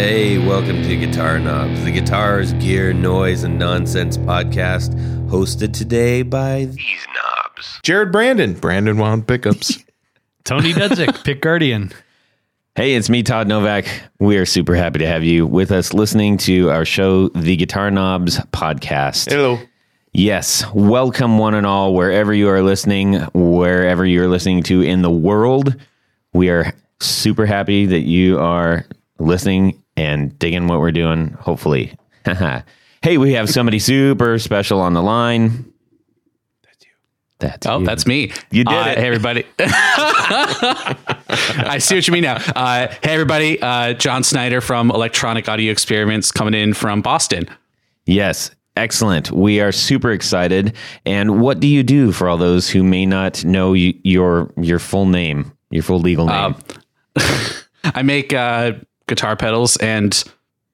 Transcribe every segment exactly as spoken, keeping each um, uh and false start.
Hey, welcome to Guitar Knobs, the guitars, gear, noise, and nonsense podcast, hosted today by these knobs. Jared Brandon, Brandon Wound Pickups. Tony Dudzik, Pick Guardian. Hey, it's me, Todd Novak. We are super happy to have you with us listening to our show, the Guitar Knobs Podcast. Hello. Yes, welcome one and all, wherever you are listening, wherever you're listening to in the world. We are super happy that you are listening and digging what we're doing, hopefully. Hey, we have somebody super special on the line. That's you. That's oh, you. That's me. You did uh, it. Hey, everybody. I see what you mean now. Uh, hey, everybody. Uh, John Snyder from Electronic Audio Experiments coming in from Boston. Yes. Excellent. We are super excited. And what do you do for all those who may not know you, your your full name, your full legal name? Uh, I make uh, guitar pedals, and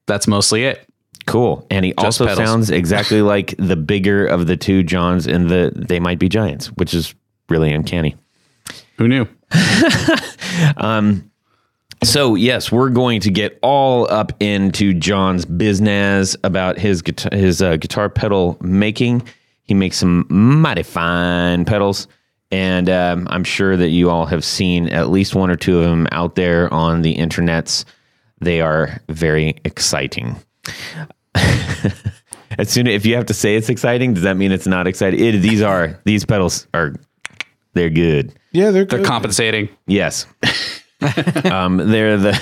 that's mostly it. Cool. And he Just also pedals. Sounds exactly like the bigger of the two Johns in the They Might Be Giants, which is really uncanny. Who knew? um So, yes, we're going to get all up into John's business about his guitar, his uh, guitar pedal making. He makes some mighty fine pedals, and um, I'm sure that you all have seen at least one or two of them out there on the internets. They are very exciting. As soon as if you have to say it's exciting, does that mean it's not exciting? It, these are these pedals are they're good. Yeah, they're good. They're compensating. Yes. um they're the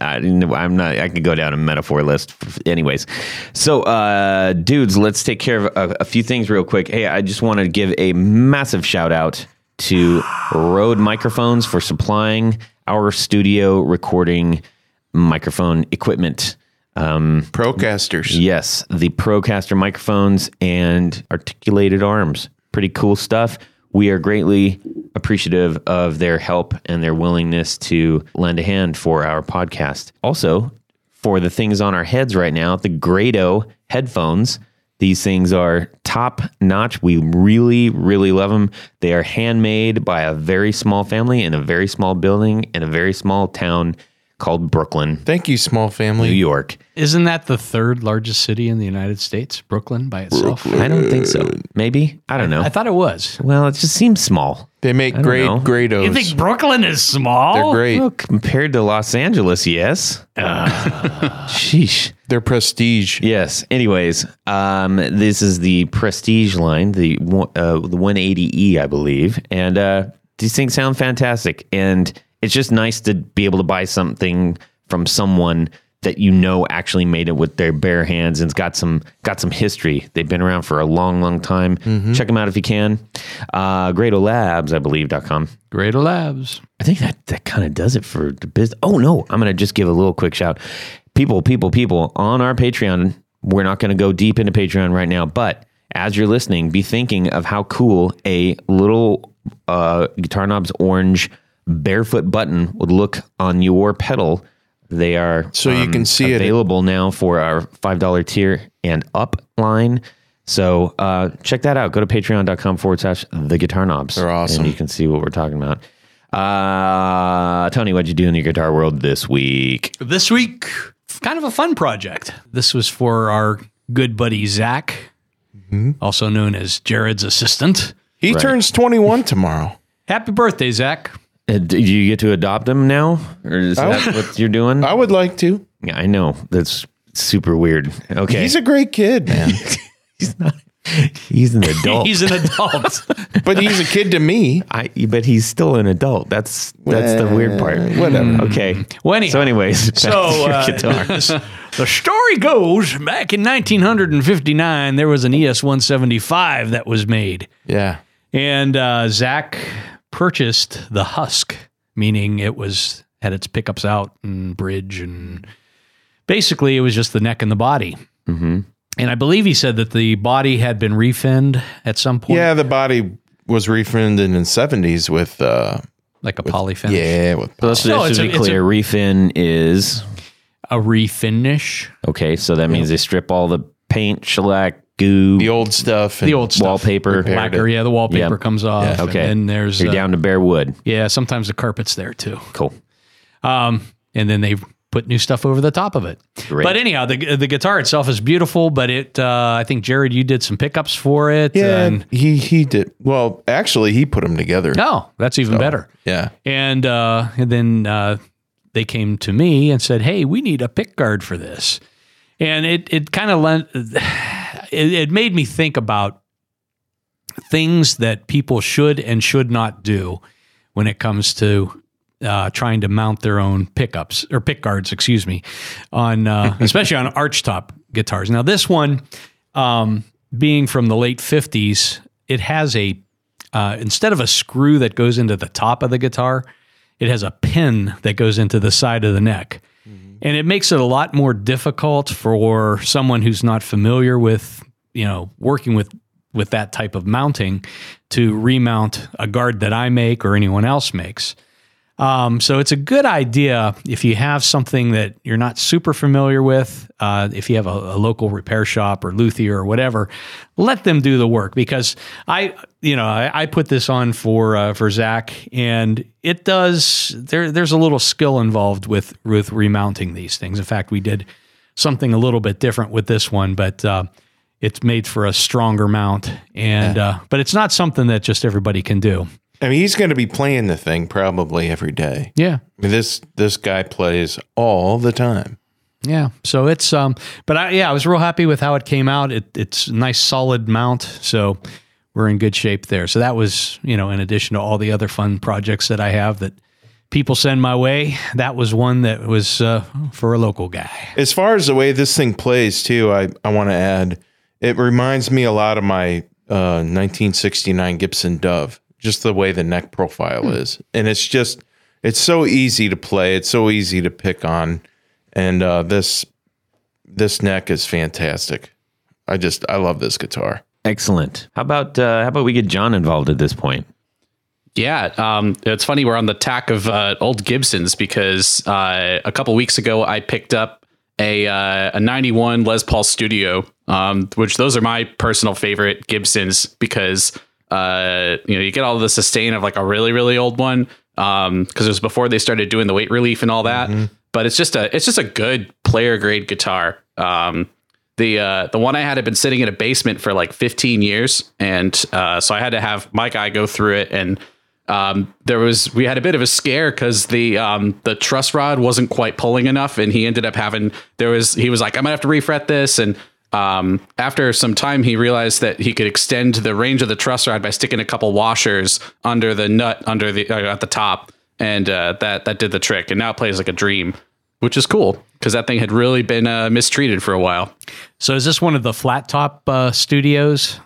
I, I'm not I could go down a metaphor list anyways. So uh dudes, let's take care of a, a few things real quick. Hey, I just want to give a massive shout out to Rode Microphones for supplying our studio recording microphone equipment. Um Procasters. Yes, the Procaster microphones and articulated arms. Pretty cool stuff. We are greatly appreciative of their help and their willingness to lend a hand for our podcast. Also, for the things on our heads right now, the Grado headphones, these things are top notch. We really, really love them. They are handmade by a very small family in a very small building in a very small town called Brooklyn. Thank you, small family. New York. Isn't that the third largest city in the United States, Brooklyn, by itself? Brooklyn. I don't think so. Maybe. I don't know. I, I thought it was. Well, it just seems small. They make great Grados. You think Brooklyn is small? They're great. Well, compared to Los Angeles, yes. Uh, sheesh. They're prestige. Yes. Anyways, um, this is the Prestige line, the, uh, the one eighty E, I believe. And uh, these things sound fantastic. And it's just nice to be able to buy something from someone that you know actually made it with their bare hands and it's got some got some history. They've been around for a long, long time. Mm-hmm. Check them out if you can. Uh, Grado Labs, I believe, dot com. Grado Labs. I think that, that kind of does it for the business. Oh, no. I'm going to just give a little quick shout. People, people, people, on our Patreon, we're not going to go deep into Patreon right now, but as you're listening, be thinking of how cool a little uh, Guitar Knobs Orange barefoot button would look on your pedal. They are so you um, can see available it. Now for our five dollar tier and up line. So uh check that out. Go to patreon.com forward slash the guitar knobs. They're awesome. And you can see what we're talking about. Uh Tony, what'd you do in your guitar world this week? This week, kind of a fun project. This was for our good buddy Zach, mm-hmm. also known as Jared's assistant. He right. turns twenty-one tomorrow. Happy birthday, Zach. Uh, do you get to adopt them now? Or is that would, what you're doing? I would like to. Yeah, I know. That's super weird. Okay. He's a great kid, man. he's not. He's an adult. he's an adult. But he's a kid to me. I. But he's still an adult. That's that's uh, the weird part. Whatever. Okay. Well, anyhow, so anyways, so, back to your uh, guitar. The story goes, back in nineteen fifty-nine, there was an E S one seventy-five that was made. Yeah. And uh, Zach purchased the husk, meaning it was had its pickups out and bridge, and basically it was just the neck and the body. Mm-hmm. And I believe he said that the body had been refinned at some point. Yeah, the body was refinned in the seventies with uh, like a with, poly finish. Yeah, with poly. So let's no, just be a, clear: a, refin is a refinish. Okay, so that means yeah. they strip all the paint, shellac, goo, the old stuff, the old stuff, wallpaper, lacquer. It. Yeah, the wallpaper yep. comes off. Yeah. Okay, and there's you're uh, down to bare wood. Yeah, sometimes the carpet's there too. Cool. Um, and then they put new stuff over the top of it. Great. But anyhow, the the guitar itself is beautiful, but it uh, I think, Jared, you did some pickups for it. Yeah, and he, he did. Well, actually, he put them together. Oh, that's even so, better. Yeah. And, uh, and then uh, they came to me and said, hey, we need a pick guard for this. And it, it kind of lent, it, it made me think about things that people should and should not do when it comes to uh, trying to mount their own pickups or pick guards, excuse me, on uh, especially on arch top guitars. Now this one, um, being from the late fifties, it has a uh, instead of a screw that goes into the top of the guitar, it has a pin that goes into the side of the neck. Mm-hmm. And it makes it a lot more difficult for someone who's not familiar with, you know, working with with that type of mounting to remount a guard that I make or anyone else makes. Um, so it's a good idea if you have something that you're not super familiar with, uh, if you have a, a local repair shop or luthier or whatever, let them do the work, because I, you know, I, I put this on for, uh, for Zach, and it does, there, there's a little skill involved with, with remounting these things. In fact, we did something a little bit different with this one, but, uh, it's made for a stronger mount, and yeah. uh, but it's not something that just everybody can do. I mean, he's going to be playing the thing probably every day. Yeah, I mean, this this guy plays all the time. Yeah, so it's um, but I, yeah, I was real happy with how it came out. It it's a nice solid mount, so we're in good shape there. So that was, you know, in addition to all the other fun projects that I have that people send my way, that was one that was uh, for a local guy. As far as the way this thing plays too, I I want to add. It reminds me a lot of my uh, nineteen sixty-nine Gibson Dove, just the way the neck profile mm. is. And it's just, it's so easy to play. It's so easy to pick on. And uh, this this neck is fantastic. I just, I love this guitar. Excellent. How about uh, how about we get John involved at this point? Yeah, um, it's funny. We're on the tack of uh, old Gibsons, because uh, a couple weeks ago I picked up a uh, a ninety-one Les Paul Studio, um, which those are my personal favorite Gibsons, because uh, you know, you get all the sustain of like a really, really old one, because um, it was before they started doing the weight relief and all that. Mm-hmm. But it's just a it's just a good player grade guitar. Um, the uh, the one I had had been sitting in a basement for like fifteen years, and uh, so I had to have my guy go through it. And Um, there was, we had a bit of a scare because the, um, the truss rod wasn't quite pulling enough, and he ended up having, there was, he was like, I'm gonna have to refret this. And, um, after some time, he realized that he could extend the range of the truss rod by sticking a couple washers under the nut, under the, uh, at the top. And, uh, that, that did the trick, and now it plays like a dream, which is cool, because that thing had really been, uh, mistreated for a while. So is this one of the flat top, uh, studios?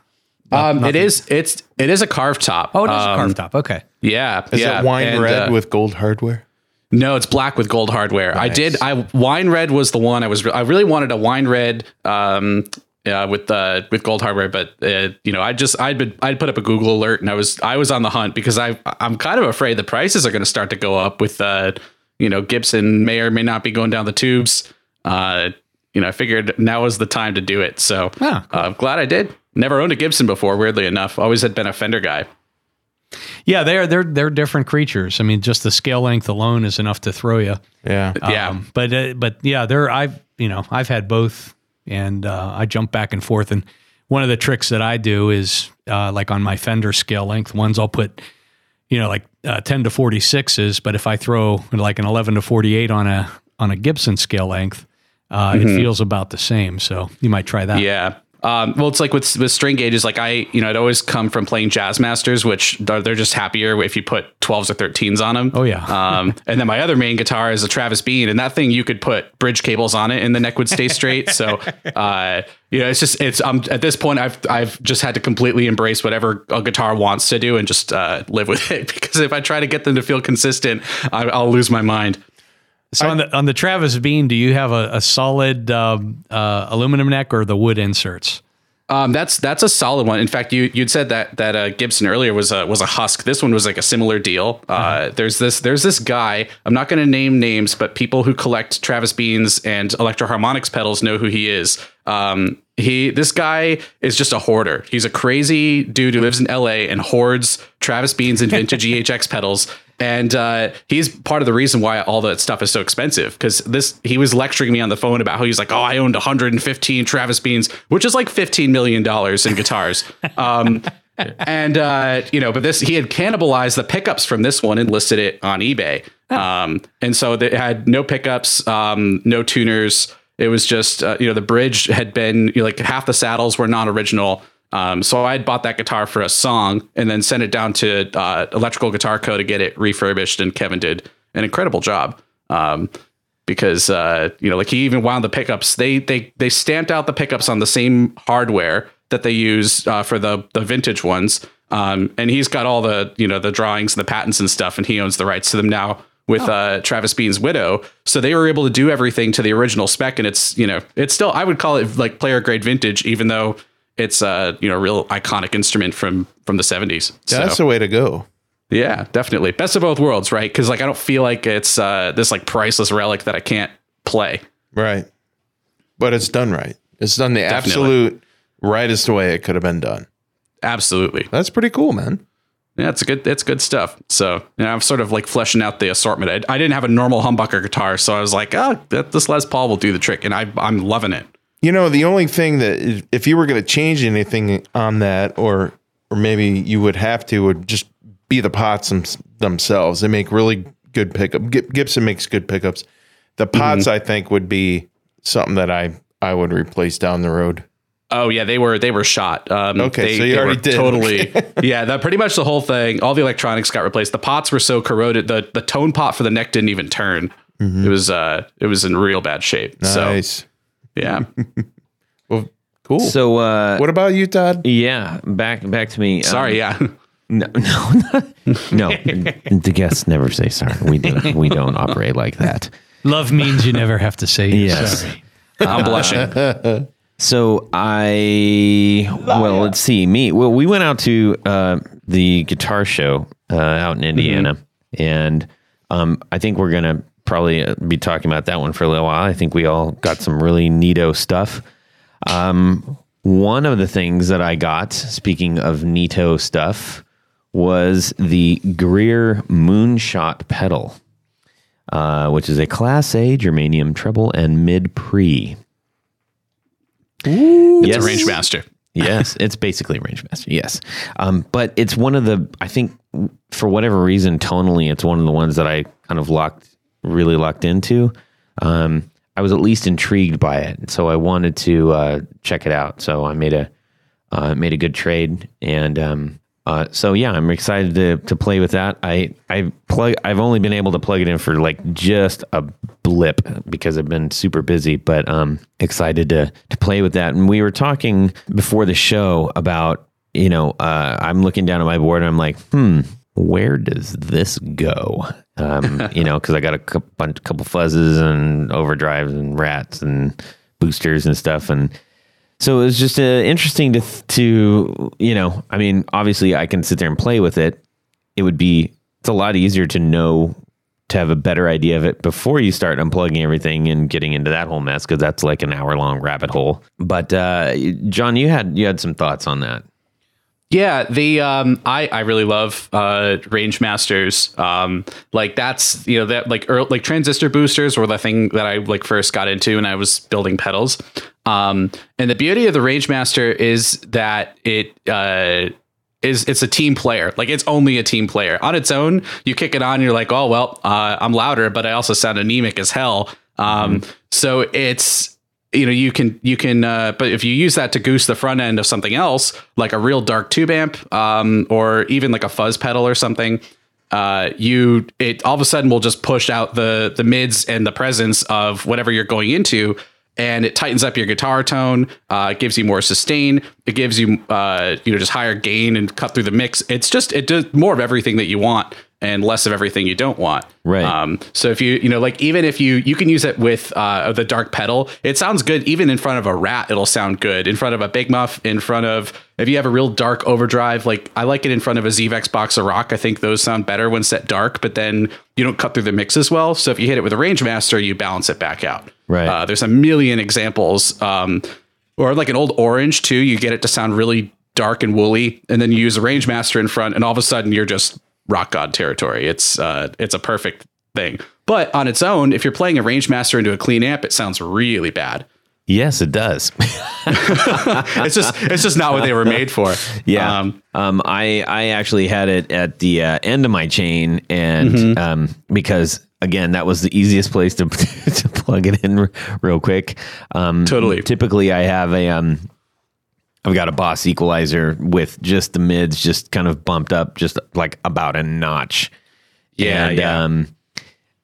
Um, Nothing. it is, it's, it is a carved top. Oh, it is um, a carved top. Okay. Yeah. Is yeah. it wine and, red uh, with gold hardware? No, it's black with gold hardware. Nice. I did. I wine red was the one I was, I really wanted a wine red, um, uh, with, uh, with gold hardware, but, uh, you know, I just, I'd been, I'd put up a Google alert, and I was, I was on the hunt, because I, I'm kind of afraid the prices are going to start to go up with, uh, you know, Gibson may or may not be going down the tubes. Uh, you know, I figured now is the time to do it. So oh, cool. uh, I'm glad I did. Never owned a Gibson before, weirdly enough. Always had been a Fender guy. Yeah, they're they're they're different creatures. I mean, just the scale length alone is enough to throw you. Yeah, um, yeah. But uh, but yeah, there I've you know I've had both, and uh, I jump back and forth. And one of the tricks that I do is uh, like on my Fender scale length ones, I'll put you know like uh, ten to forty-sixes, but if I throw like an eleven to forty-eight on a on a Gibson scale length, uh, mm-hmm. it feels about the same. So you might try that. Yeah. Um, well, it's like with, with string gauges, like I, you know, I'd always come from playing jazz masters, which they're, they're just happier if you put twelves or thirteens on them. Oh, yeah. um, and then my other main guitar is a Travis Bean, and that thing you could put bridge cables on it and the neck would stay straight. So, uh, you know, it's just it's um, at this point, I've I've just had to completely embrace whatever a guitar wants to do and just uh, live with it, because if I try to get them to feel consistent, I, I'll lose my mind. So I, on the on the Travis Bean, do you have a, a solid um, uh, aluminum neck or the wood inserts? Um, that's that's a solid one. In fact, you you'd said that that uh, Gibson earlier was a was a husk. This one was like a similar deal. Uh, uh-huh. There's this there's this guy. I'm not going to name names, but people who collect Travis Beans and Electro Harmonics pedals know who he is. Um, he this guy is just a hoarder. He's a crazy dude who lives in L A and hoards Travis Beans and vintage E H X pedals. And uh, he's part of the reason why all that stuff is so expensive, because this he was lecturing me on the phone about how he's like, oh, I owned one hundred fifteen Travis Beans, which is like fifteen million dollars in guitars. Um, and, uh, you know, but this he had cannibalized the pickups from this one and listed it on eBay. Um, and so they had no pickups, um, no tuners. It was just, uh, you know, the bridge had been you know, like half the saddles were non-original. Um, so I had bought that guitar for a song and then sent it down to uh, Electrical Guitar Co. to get it refurbished. And Kevin did an incredible job um, because, uh, you know, like he even wound the pickups. They they they stamped out the pickups on the same hardware that they use uh, for the, the vintage ones. Um, and he's got all the, you know, the drawings and the patents and stuff, and he owns the rights to them now with oh. uh, Travis Bean's widow. So they were able to do everything to the original spec. And it's, you know, it's still, I would call it like player grade vintage, even though it's a, you know, real iconic instrument from, from the seventies. Yeah, so that's the way to go. Yeah, definitely. Best of both worlds, right? Because like, I don't feel like it's uh, this like priceless relic that I can't play. Right. But it's done right. It's done the definitely. absolute rightest way it could have been done. Absolutely. That's pretty cool, man. Yeah, it's good. It's good stuff. So you know, I'm sort of like fleshing out the assortment. I, I didn't have a normal humbucker guitar, so I was like, oh, that, this Les Paul will do the trick. And I, I'm loving it. You know, the only thing that if you were going to change anything on that, or or maybe you would have to, would just be the pots them, themselves. They make really good pickup. Gibson makes good pickups. The pots, mm-hmm. I think, would be something that I, I would replace down the road. Oh, yeah, they were they were shot. Um, okay, they, so you they already did. Totally. Yeah, that pretty much the whole thing. All the electronics got replaced. The pots were so corroded. The the tone pot for the neck didn't even turn. Mm-hmm. It was uh, it was in real bad shape. Nice. So, yeah. Well, cool. So uh, what about you, Todd? Yeah, back back to me. Sorry, um, yeah. No, no, no. The guests never say sorry. We do, we don't operate like that. Love means you never have to say yes. Sorry. I'm blushing. So I, well, let's see, me. Well, we went out to uh, the guitar show uh, out in Indiana, mm-hmm. and um, I think we're going to probably be talking about that one for a little while. I think we all got some really neato stuff. Um, one of the things that I got, speaking of neato stuff, was the Greer Moonshot pedal, uh, which is a Class A germanium treble and mid-pre. Ooh, yes. It's a Rangemaster. Yes, it's basically a Rangemaster. Yes, um, but it's one of the, I think, for whatever reason, tonally, it's one of the ones that I kind of locked, really locked into. Um, I was at least intrigued by it, so I wanted to uh, check it out. So I made a uh, made a good trade, and um, uh, so yeah, I'm excited to to play with that. I I plug. I've only been able to plug it in for like just a blip because I've been super busy, but um excited to to play with that. And we were talking before the show about, you know, uh I'm looking down at my board and I'm like, hmm, where does this go? Um, you know, because I got a cu- bunch, couple fuzzes and overdrives and rats and boosters and stuff. And so it was just uh, interesting to, to, you know, I mean, obviously I can sit there and play with it. It would be, it's a lot easier to know, to have a better idea of it before you start unplugging everything and getting into that whole mess, because that's like an hour long rabbit hole. But uh, John, you had you had some thoughts on that. Yeah, the um, I I really love uh, Rangemasters. Um, like that's you know that like early, like transistor boosters were the thing that I like first got into, and I was building pedals. Um, and the beauty of the Rangemaster is that it. Uh, is it's a team player. Like it's only a team player on its own. You kick it on and you're like, oh, well, uh, I'm louder, but I also sound anemic as hell. Um, mm-hmm. So it's, you know, you can, you can, uh, but if you use that to goose the front end of something else, like a real dark tube amp, um, or even like a fuzz pedal or something, uh, you, it all of a sudden will just push out the, the mids and the presence of whatever you're going into. And it tightens up your guitar tone, uh, gives you more sustain. It gives you, uh, you know, just higher gain and cut through the mix. It's just, it does more of everything that you want and less of everything you don't want. Right. Um, so if you, you know, like even if you, you can use it with uh, the dark pedal, it sounds good. Even in front of a rat, it'll sound good. In front of a big muff, in front of, if you have a real dark overdrive, like I like it in front of a Z V X box of rock. I think those sound better when set dark, but then you don't cut through the mix as well. So if you hit it with a Rangemaster, you balance it back out. Right. Uh, there's a million examples, um, or like an old Orange too. You get it to sound really dark and woolly, and then you use a Rangemaster in front, and all of a sudden you're just rock god territory. It's uh, it's a perfect thing. But on its own, if you're playing a Rangemaster into a clean amp, it sounds really bad. Yes, it does. it's just it's just not what they were made for. Yeah. Um, um, I, I actually had it at the uh, end of my chain, and mm-hmm. um, because, again, that was the easiest place to, to plug it in r- real quick. Um, totally. Typically, I have a... Um, I've got a Boss equalizer with just the mids just kind of bumped up just like about a notch. Yeah. And, yeah. Um,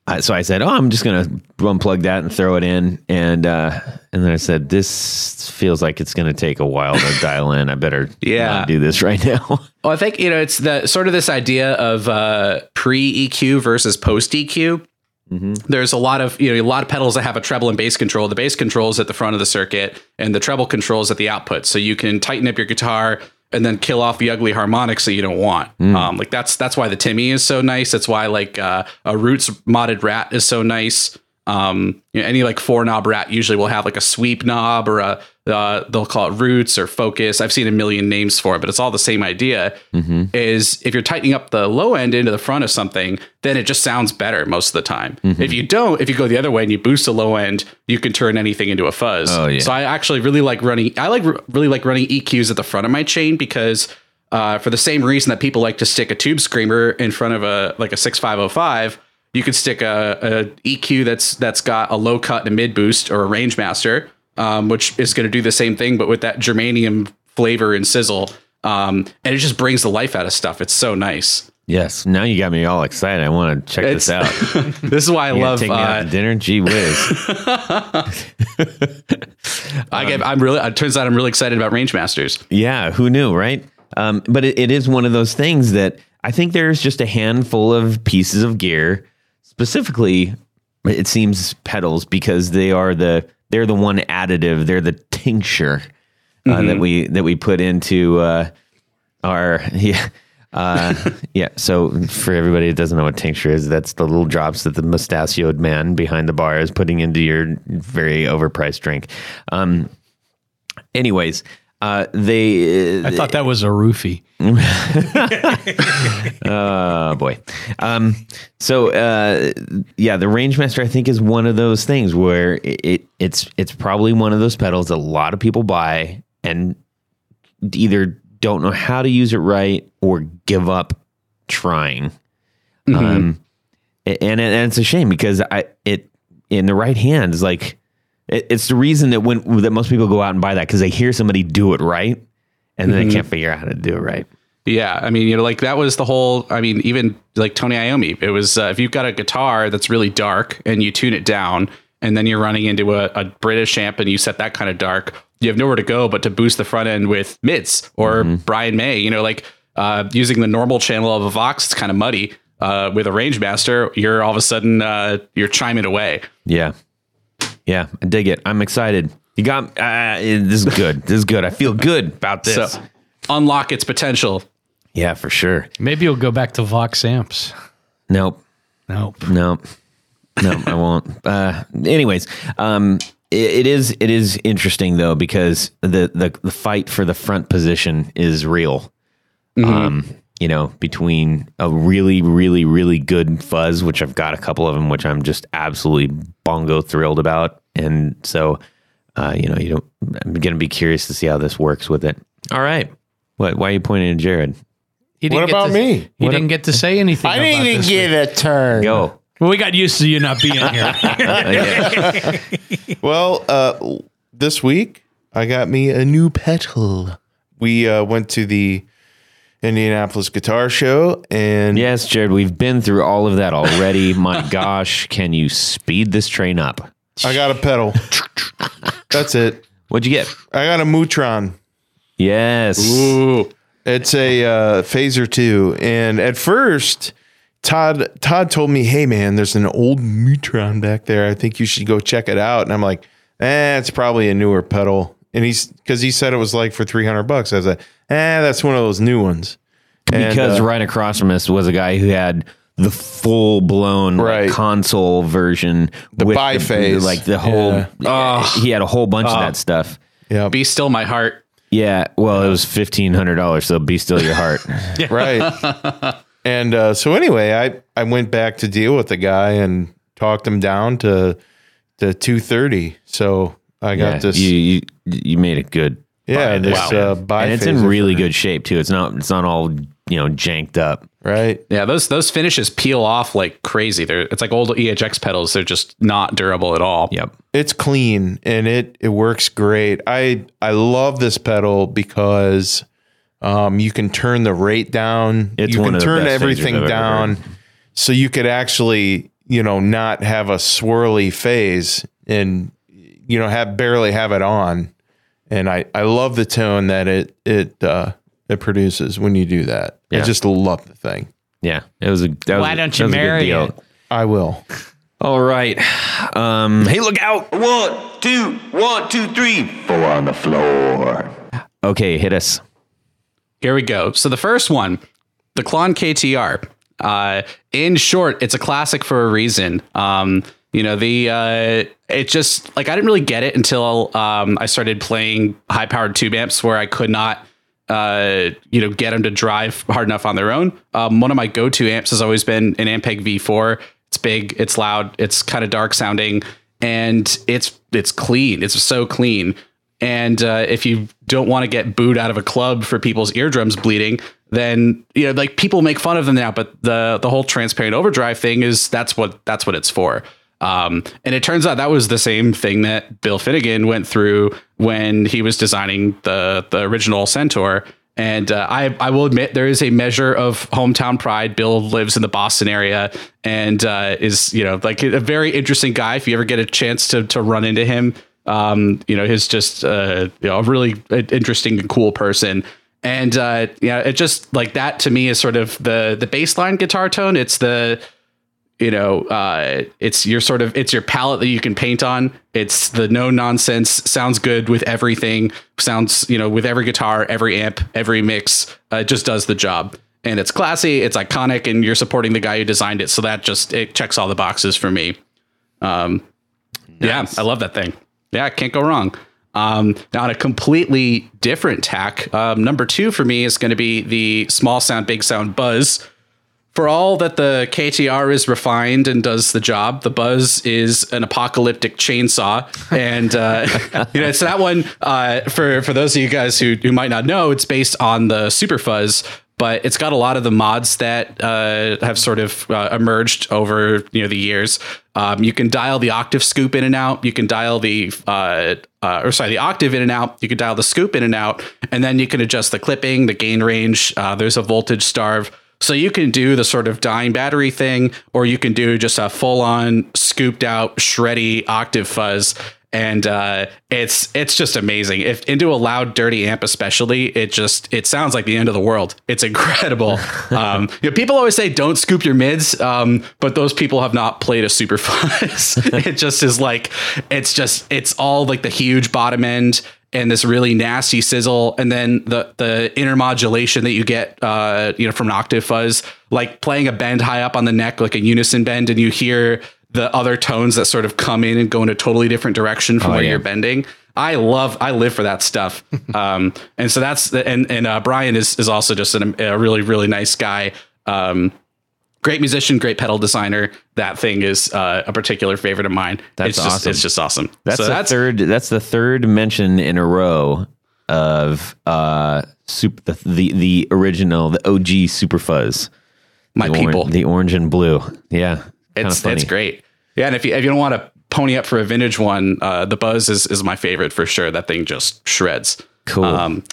I, so I said, oh, I'm just going to unplug that and throw it in. And, uh, and then I said, this feels like it's going to take a while to dial in. I better yeah. not do this right now. Well, I think, you know, it's the sort of this idea of, uh, pre E Q versus post E Q. Mm-hmm. There's a lot of, you know, a lot of pedals that have a treble and bass control. The bass control is at the front of the circuit and the treble control is at the output. So you can tighten up your guitar and then kill off the ugly harmonics that you don't want. Mm. Um, like that's, that's why the Timmy is so nice. That's why like, uh, a Roots modded Rat is so nice. Um, you know, any like four knob Rat usually will have like a sweep knob or a, uh, they'll call it Roots or Focus. I've seen a million names for it, but it's all the same idea. Mm-hmm. Is if you're tightening up the low end into the front of something, then it just sounds better most of the time. Mm-hmm. If you don't, if you go the other way and you boost the low end, you can turn anything into a fuzz. Oh, yeah. So I actually really like running, I like really like running E Qs at the front of my chain because, uh, for the same reason that people like to stick a tube screamer in front of a, like a sixty-five oh five, you could stick a, a E Q that's that's got a low cut and a mid boost, or a Rangemaster, um, which is going to do the same thing, but with that germanium flavor and sizzle. Um, and it just brings the life out of stuff. It's so nice. Yes. Now you got me all excited. I want to check it's, this out. This is why I love take me uh, out to dinner. Gee whiz. I get, I'm really. It turns out I'm really excited about Rangemasters. Yeah. Who knew, right? Um, but it, it is one of those things that I think there's just a handful of pieces of gear. Specifically, it seems pedals, because they are the they're the one additive, they're the tincture uh, mm-hmm. that we that we put into uh, our yeah uh, yeah. So for everybody that doesn't know what tincture is, that's the little drops that the mustachioed man behind the bar is putting into your very overpriced drink. Um, anyways. Uh, they. Uh, I thought that was a roofie. Oh uh, boy. Um, so uh, yeah, the Rangemaster I think is one of those things where it, it it's it's probably one of those pedals that a lot of people buy and either don't know how to use it right or give up trying. Mm-hmm. Um, and, and and it's a shame because I it in the right hand is like. It's the reason that when that most people go out and buy that, because they hear somebody do it right, and then mm-hmm. they can't figure out how to do it right. Yeah, I mean, you know, like that was the whole. I mean, even like Tony Iommi, it was uh, if you've got a guitar that's really dark and you tune it down, and then you're running into a, a British amp and you set that kind of dark, you have nowhere to go but to boost the front end with mids or mm-hmm. Brian May. You know, like uh, using the normal channel of a Vox, it's kind of muddy. Uh, with a Rangemaster, you're all of a sudden uh, you're chiming away. Yeah. Yeah, I dig it. I'm excited. You got uh, this is good. This is good. I feel good about this. So, unlock its potential. Yeah, for sure. Maybe you'll go back to Vox amps. Nope. Nope. Nope. Nope. I won't. Uh, anyways, um, it, it is it is interesting though, because the the the fight for the front position is real. Mm-hmm. Um, you know, between a really, really, really good fuzz, which I've got a couple of them, which I'm just absolutely bongo thrilled about. And so, uh, you know, you don't, I'm going to be curious to see how this works with it. All right. What, why are you pointing at Jared? He didn't what about to, me? He what didn't a, get to say anything. I didn't about even get a turn. Go. Well, we got used to you not being here. Well, uh, this week I got me a new pedal. We, uh, went to the Indianapolis Guitar Show, and yes, Jared, we've been through all of that already. My gosh, can you speed this train up? I got a pedal. That's it. What'd you get? I got a Mutron. Yes. Ooh, it's a uh, Phaser two, and at first, Todd Todd told me, "Hey, man, there's an old Mutron back there. I think you should go check it out." And I'm like, "Eh, it's probably a newer pedal." And he's because he said it was like for three hundred bucks. I was like, eh, that's one of those new ones. And, because uh, right across from us was a guy who had the full blown right. like, console version. The biphase. Like the whole, yeah. oh, he had a whole bunch oh. of that stuff. Yeah. Be still my heart. Yeah. Well, it was fifteen hundred dollars. So be still your heart. Right. And uh, so anyway, I, I went back to deal with the guy and talked him down to to two thirty. So I got yeah, this. You, you you made it good. Yeah, this wow. uh, biphasic, and it's in really good shape too. It's not it's not all, you know, janked up. Right. Yeah, those those finishes peel off like crazy. They're it's like old E H X pedals. They're just not durable at all. Yep. It's clean and it it works great. I I love this pedal because um, you can turn the rate down. It's you one can of the turn best everything down, so you could actually, you know, not have a swirly phase and, you know, have barely have it on. And I, I love the tone that it it uh, it produces when you do that. Yeah. I just love the thing. Yeah, it was a. That Why was, don't you marry it? I will. All right. Um, hey, look out! One, two, one, two, three, four on the floor. Okay, hit us. Here we go. So the first one, the Klon K T R. Uh, in short, it's a classic for a reason. Um, you know, the uh, it just like I didn't really get it until um, I started playing high powered tube amps where I could not, uh, you know, get them to drive hard enough on their own. Um, one of my go to amps has always been an Ampeg V four. It's big, it's loud, it's kind of dark sounding, and it's it's clean. It's so clean. And uh, if you don't want to get booed out of a club for people's eardrums bleeding, then, you know, like people make fun of them now. But the the whole transparent overdrive thing is that's what that's what it's for. Um, and it turns out that was the same thing that Bill Finnegan went through when he was designing the the original Centaur. And uh, I, I will admit there is a measure of hometown pride. Bill lives in the Boston area and uh, is, you know, like a very interesting guy. If you ever get a chance to to run into him. Um, you know, he's just uh, you know, a really interesting and cool person. And, uh, yeah, it just like that to me is sort of the, the baseline guitar tone. It's the, you know, uh, it's your sort of, it's your palette that you can paint on. It's the no nonsense, sounds good with everything, sounds, you know, with every guitar, every amp, every mix, uh, it just does the job. And it's classy, it's iconic, and you're supporting the guy who designed it. So that just, it checks all the boxes for me. Um, nice. Yeah, I love that thing. Yeah, can't go wrong. Um, now on a completely different tack, um, number two for me is going to be the small sound, big sound Buzz. For all that the K T R is refined and does the job, the Buzz is an apocalyptic chainsaw. And, uh, you know, it's that one, uh, for, for those of you guys who, who might not know, it's based on the Superfuzz, but it's got a lot of the mods that, uh, have sort of, uh, emerged over, you know, the years. Um, you can dial the octave scoop in and out. You can dial the, uh, uh, or sorry, the octave in and out. You can dial the scoop in and out, and then you can adjust the clipping, the gain range. Uh, there's a voltage starve. So you can do the sort of dying battery thing, or you can do just a full on scooped out shreddy octave fuzz. And uh, it's it's just amazing. If into a loud, dirty amp, especially, it just it sounds like the end of the world. It's incredible. Um, you know, people always say don't scoop your mids, um, but those people have not played a Superfuzz. It just is like it's just it's all like the huge bottom end and this really nasty sizzle, and then the the intermodulation that you get, uh, you know, from an octave fuzz, like playing a bend high up on the neck, like a unison bend, and you hear the other tones that sort of come in and go in a totally different direction from oh, where yeah. you're bending. I love, I live for that stuff. Um, and so that's, the, and, and, uh, Brian is, is also just an, a really, really nice guy. Um, great musician, great pedal designer. That thing is, uh, a particular favorite of mine. That's it's awesome. Just, it's just awesome. That's so the that's, third, that's the third mention in a row of, uh, super, the, the, the original, the O G Superfuzz. My the people, or, the orange and blue. Yeah. It's, it's great. Yeah, and if you if you don't want to pony up for a vintage one, uh, the Buzz is, is my favorite for sure. That thing just shreds. Cool. Um,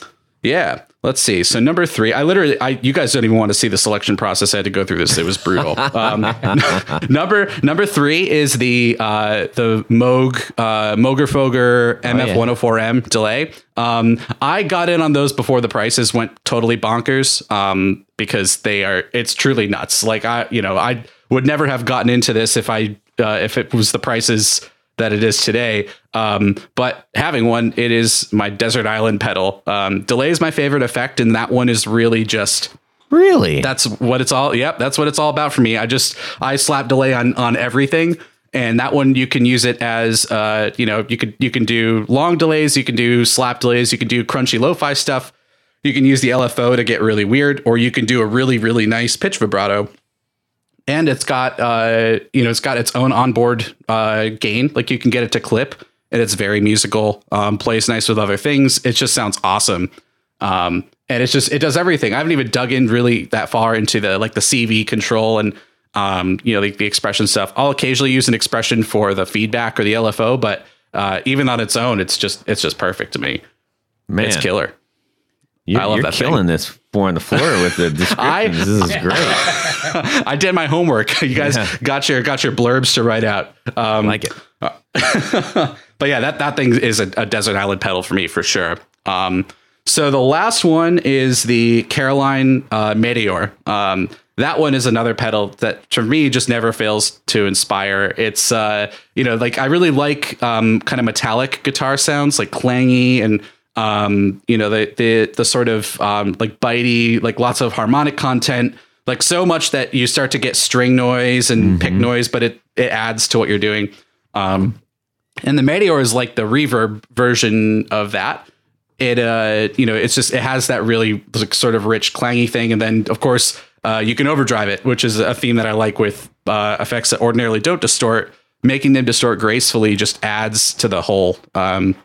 yeah. Let's see. So number three, I literally, I you guys don't even want to see the selection process. I had to go through this. It was brutal. um, number number three is the uh, the Moog uh, Mogerfoger M F one oh four M oh, yeah. delay. Um, I got in on those before the prices went totally bonkers um, because they are it's truly nuts. Like I you know I. would never have gotten into this if I uh, if it was the prices that it is today. Um, but having one, it is my desert island pedal. Um, delay is my favorite effect, and that one is really just really that's what it's all. Yep, that's what it's all about for me. I just I slap delay on on everything, and that one you can use it as uh, you know you could you can do long delays, you can do slap delays, you can do crunchy lo-fi stuff. You can use the L F O to get really weird, or you can do a really, really nice pitch vibrato. And it's got, uh, you know, it's got its own onboard uh, gain. Like, you can get it to clip, and it's very musical, um, plays nice with other things. It just sounds awesome. Um, and it's just, it does everything. I haven't even dug in really that far into the, like the C V control and, um, you know, the, the expression stuff. I'll occasionally use an expression for the feedback or the L F O, but uh, even on its own, it's just, it's just perfect to me. Man, it's killer. You, I love you're that killing thing. This four on the floor with the descriptions. I, this is great. I did my homework. You guys yeah. got your got your blurbs to write out. Um, I like it. But yeah, that, that thing is a, a desert island pedal for me for sure. Um, so the last one is the Caroline uh, Meteor. Um, that one is another pedal that to me just never fails to inspire. It's uh, you know, like I really like um, kind of metallic guitar sounds, like clangy and. Um, you know, the, the, the sort of, um, like bitey, like lots of harmonic content, like so much that you start to get string noise and mm-hmm. pick noise, but it, it adds to what you're doing. Um, and the Meteor is like the reverb version of that. It, uh, you know, it's just, it has that really like, sort of rich clangy thing. And then of course, uh, you can overdrive it, which is a theme that I like with, uh, effects that ordinarily don't distort. Making them distort gracefully just adds to the whole, um,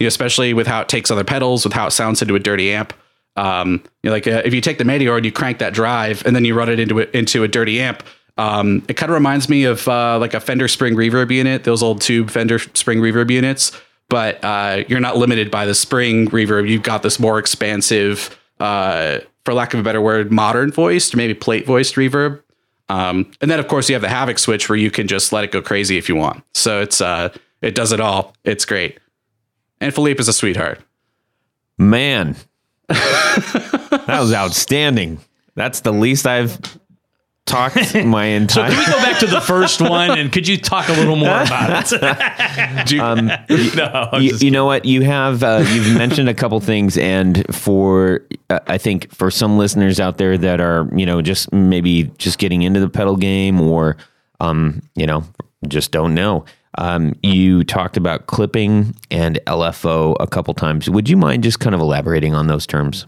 you know, especially with how it takes other pedals, with how it sounds into a dirty amp. Um, you know, like uh, if you take the Meteor and you crank that drive and then you run it into it into a dirty amp, um, it kind of reminds me of uh, like a Fender Spring Reverb unit, those old tube Fender Spring Reverb units. But uh, you're not limited by the Spring Reverb. You've got this more expansive, uh, for lack of a better word, modern voiced, maybe plate voiced reverb. Um, and then of course you have the Havoc switch where you can just let it go crazy if you want. So it's uh, it does it all. It's great. And Philippe is a sweetheart. Man, that was outstanding. That's the least I've talked my entire... So can we go back to the first one, and could you talk a little more about it? Do you, um, no, you, you know what? You have, uh, you've mentioned a couple things, and for, uh, I think, for some listeners out there that are, you know, just maybe just getting into the pedal game or, um, you know, just don't know. Um, you talked about clipping and L F O a couple times. Would you mind just kind of elaborating on those terms?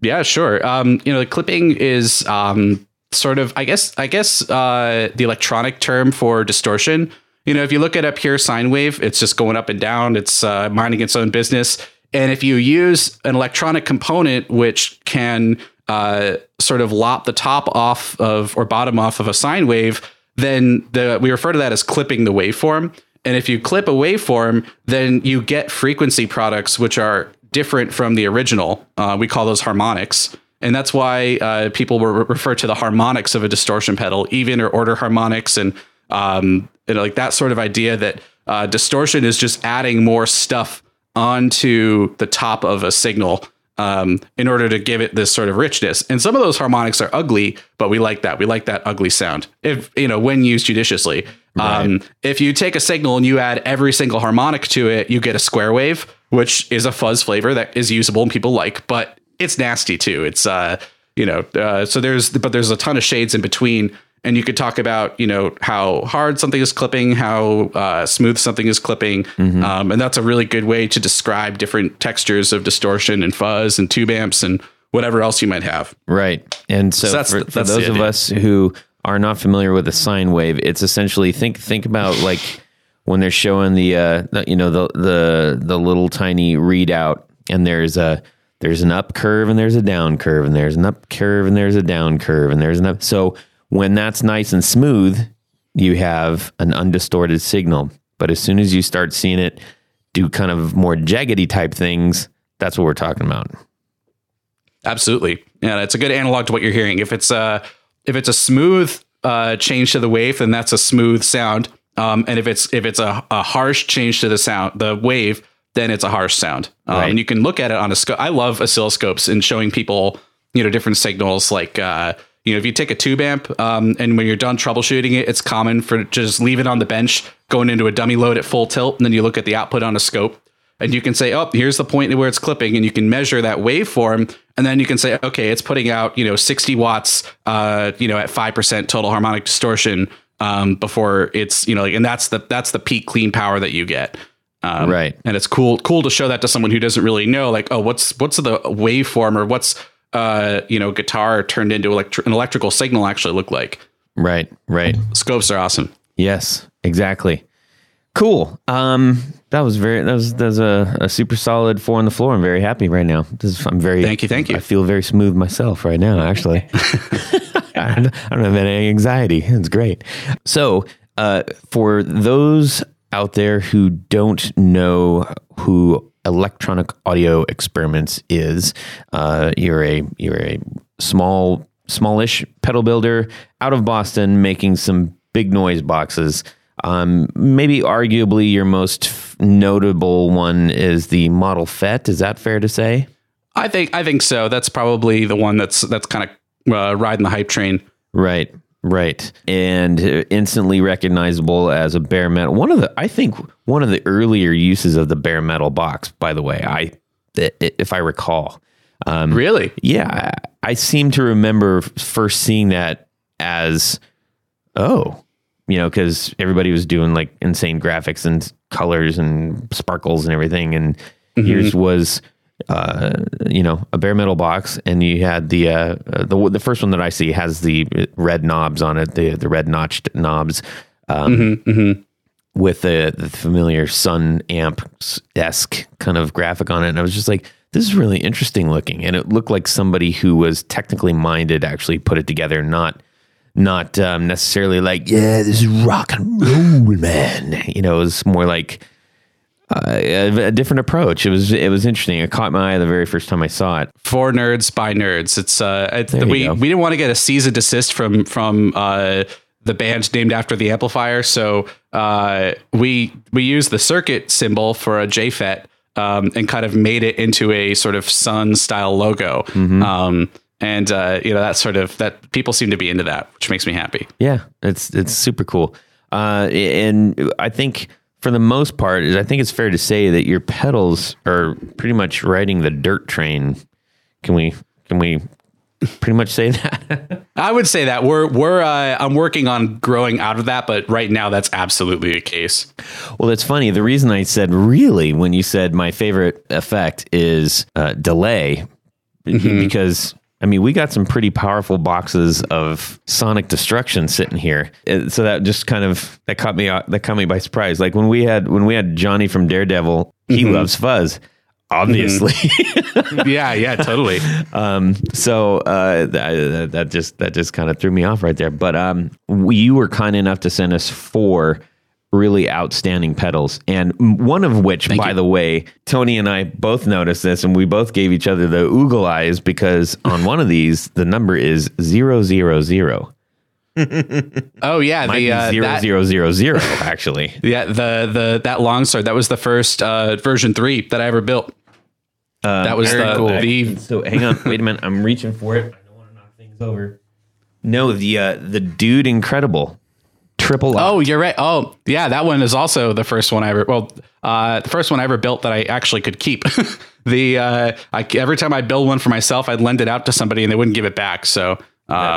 Yeah, sure. Um, you know, the clipping is um, sort of, I guess, I guess uh, the electronic term for distortion. You know, if you look at a pure sine wave, it's just going up and down. It's uh, minding its own business. And if you use an electronic component, which can uh, sort of lop the top off of or bottom off of a sine wave, then the, we refer to that as clipping the waveform. And if you clip a waveform, then you get frequency products, which are different from the original. Uh, we call those harmonics. And that's why uh, people will refer to the harmonics of a distortion pedal, even or order harmonics. And um, you know, like that sort of idea that uh, distortion is just adding more stuff onto the top of a signal um, in order to give it this sort of richness. And some of those harmonics are ugly, but we like that. We like that ugly sound if, you know, when used judiciously. Right. Um, if you take a signal and you add every single harmonic to it, you get a square wave, which is a fuzz flavor that is usable and people like, but it's nasty too. It's, uh, you know, uh, so there's, but there's a ton of shades in between, and you could talk about, you know, how hard something is clipping, how uh, smooth something is clipping. Mm-hmm. Um, and that's a really good way to describe different textures of distortion and fuzz and tube amps and whatever else you might have. Right. And so, so that's, for, that's for those of us who are not familiar with a sine wave, it's essentially think think about like when they're showing the, uh, the you know, the, the the little tiny readout, and there's a there's an up curve and there's a down curve and there's an up curve and there's a down curve and there's an up. So when that's nice and smooth, you have an undistorted signal. But as soon as you start seeing it do kind of more jaggedy type things, that's what we're talking about. Absolutely. Yeah, it's a good analog to what you're hearing. If it's a, if it's a smooth uh, change to the wave, then that's a smooth sound. Um, and if it's if it's a, a harsh change to the sound, the wave, then it's a harsh sound. Um, right. And you can look at it on a scope. I love oscilloscopes and showing people, you know, different signals like... Uh, You know, if you take a tube amp um, and when you're done troubleshooting it, it's common for just leave it on the bench, going into a dummy load at full tilt. And then you look at the output on a scope and you can say, oh, here's the point where it's clipping. And you can measure that waveform. And then you can say, OK, it's putting out, you know, sixty watts, uh, you know, at five percent total harmonic distortion um, before it's, you know, like, and that's the that's the peak clean power that you get. Um, right. And it's cool, cool to show that to someone who doesn't really know, like, oh, what's, what's the waveform, or what's, uh, you know, guitar turned into electri- an electrical signal actually look like. Right. Right. Scopes are awesome. Yes, exactly. Cool. Um, that was very, that was, that was a, a super solid four on the floor. I'm very happy right now. This is, I'm very, thank you. Thank you. I feel very smooth myself right now, actually. I don't have any anxiety. It's great. So, uh, for those out there who don't know who Electronic Audio Experiments is, uh, you're a, you're a small, smallish pedal builder out of Boston, making some big noise boxes. Um, maybe arguably your most f- notable one is the Model F E T. Is that fair to say? I think, I think so. That's probably the one that's, that's kind of, uh, riding the hype train. Right. Right. And instantly recognizable as a bare metal. One of the, I think one of the earlier uses of the bare metal box, by the way, I, if I recall, um, really, yeah, I, I seem to remember first seeing that as, oh, you know, because everybody was doing like insane graphics and colors and sparkles and everything. And mm-hmm. Here's was, uh, you know, a bare metal box. And you had the, uh, the, the first one that I see has the red knobs on it, the, the red notched knobs, um, mm-hmm, mm-hmm. with the, the familiar Sun amp-esque kind of graphic on it. And I was just like, this is really interesting looking. And it looked like somebody who was technically minded actually put it together, not, Not um, necessarily like, yeah, this is rock and roll, man. You know, it was more like uh, a, a different approach. It was it was interesting. It caught my eye the very first time I saw it. For nerds by nerds. It's uh, it, we, we didn't want to get a cease and desist from from uh, the band named after the amplifier, so uh, we we used the circuit symbol for a J F E T um, and kind of made it into a sort of Sun style logo. Mm-hmm. Um, And, uh, you know, that sort of that people seem to be into that, which makes me happy. Yeah, it's it's super cool. Uh, and I think for the most part, I think it's fair to say that your pedals are pretty much riding the dirt train. Can we can we pretty much say that? I would say that we're we're uh, I'm working on growing out of that. But right now, that's absolutely the case. Well, that's funny. The reason I said really when you said my favorite effect is uh, delay, mm-hmm. because I mean, we got some pretty powerful boxes of sonic destruction sitting here. So that just kind of, that caught me that caught me by surprise. Like when we had, when we had Johnny from Daredevil, he mm-hmm. loves fuzz, obviously. Mm-hmm. yeah, yeah, totally. um, so uh, that, that just, that just kind of threw me off right there. But um, we, you were kind enough to send us four really outstanding pedals, and one of which, Thank by you. the way, Tony and I both noticed this, and we both gave each other the oogle eyes, because on one of these the number is zero zero zero. Oh yeah, Might the uh, zero that, zero zero zero actually. Yeah, the the that longsword, that was the first uh, version three that I ever built. Um, that was the, cool. the so hang on, wait a minute, I'm reaching for it. I don't want to knock things over. No, the uh, the dude incredible. Triple oh, you're right. Oh, yeah. That one is also the first one I ever. Well, uh, the first one I ever built that I actually could keep. the uh, I, every time I build one for myself, I'd lend it out to somebody and they wouldn't give it back. So um,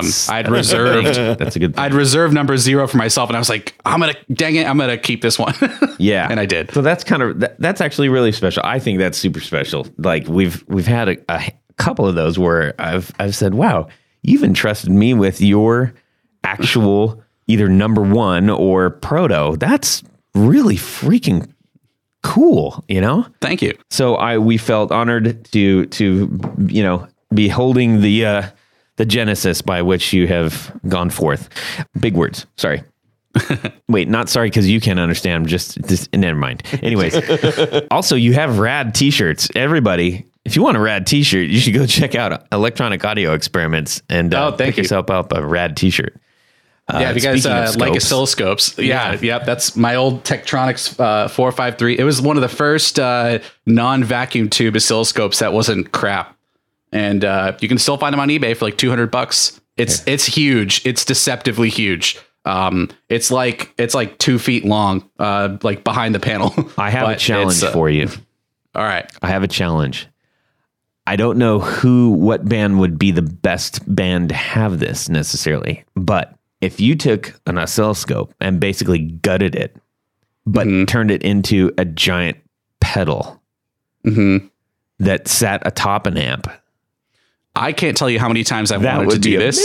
that's, I'd that's reserved. A that's a good thing. I'd reserve number zero for myself, and I was like, I'm gonna dang it, I'm gonna keep this one. Yeah, and I did. So that's kind of that, that's actually really special. I think that's super special. Like we've we've had a, a couple of those where I've I've said, wow, you've entrusted me with your actual. Either number one or proto. That's really freaking cool, you know? Thank you. So I we felt honored to to you know be holding the uh, the genesis by which you have gone forth. Big words. Sorry. Wait, not sorry because you can't understand. Just this. Never mind. Anyways, also you have rad T-shirts. Everybody, if you want a rad T-shirt, you should go check out Electronic Audio Experiments and uh, oh, thank pick you. yourself up a rad T-shirt. Uh, yeah, if you guys uh, like oscilloscopes, yeah, yeah, yep, that's my old Tektronix uh, four five three. It was one of the first uh, non-vacuum tube oscilloscopes that wasn't crap, and uh, you can still find them on eBay for like two hundred bucks. It's yeah. it's huge. It's deceptively huge. Um, it's like it's like two feet long, uh, like behind the panel. I have a challenge uh, for you. All right, I have a challenge. I don't know who, what band would be the best band to have this necessarily, but. If you took an oscilloscope and basically gutted it, but mm-hmm. turned it into a giant pedal mm-hmm. that sat atop an amp. I can't tell you how many times I've that wanted to do this.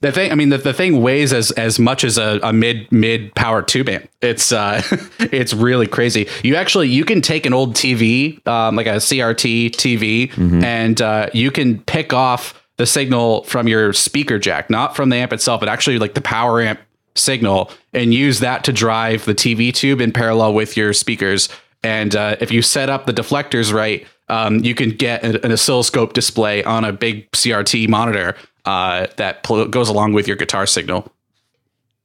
The thing, I mean, the, the thing weighs as, as much as a, a mid mid power tube amp. It's uh, it's really crazy. You actually you can take an old T V, um, like a C R T T V, mm-hmm. and uh, you can pick off the signal from your speaker jack, not from the amp itself, but actually like the power amp signal, and use that to drive the T V tube in parallel with your speakers. And uh, if you set up the deflectors right, um, you can get an, an oscilloscope display on a big C R T monitor. Uh, that pl- goes along with your guitar signal.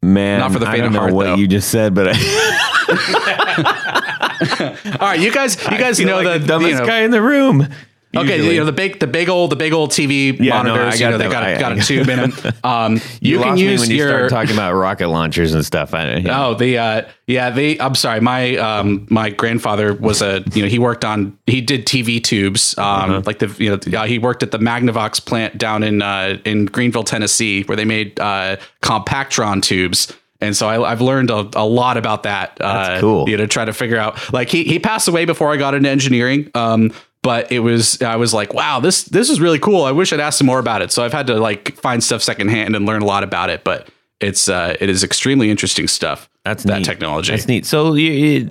Man, not for the faint I don't of heart, know what though. You just said, but I... all right, you guys, you guys know like the, the dumbest you know, guy in the room. Okay, usually. You know the big, the big old, the big old T V yeah, monitors. No, I got you know, they got I, a, got I, a tube in them. Um, you, you can use me when your you start talking about rocket launchers and stuff. I, yeah. Oh, the uh, yeah, the I'm sorry, my um, my grandfather was a you know he worked on he did T V tubes um, uh-huh. like the you know he worked at the Magnavox plant down in uh, in Greenville, Tennessee, where they made uh, Compactron tubes. And so I, I've learned a, a lot about that. Uh, That's cool. You know, try to figure out like he he passed away before I got into engineering. Um, But it was, I was like, wow, this, this is really cool. I wish I'd asked some more about it. So I've had to like find stuff secondhand and learn a lot about it, but it's, uh, it is extremely interesting stuff. That's that neat. Technology. That's neat. So you, you,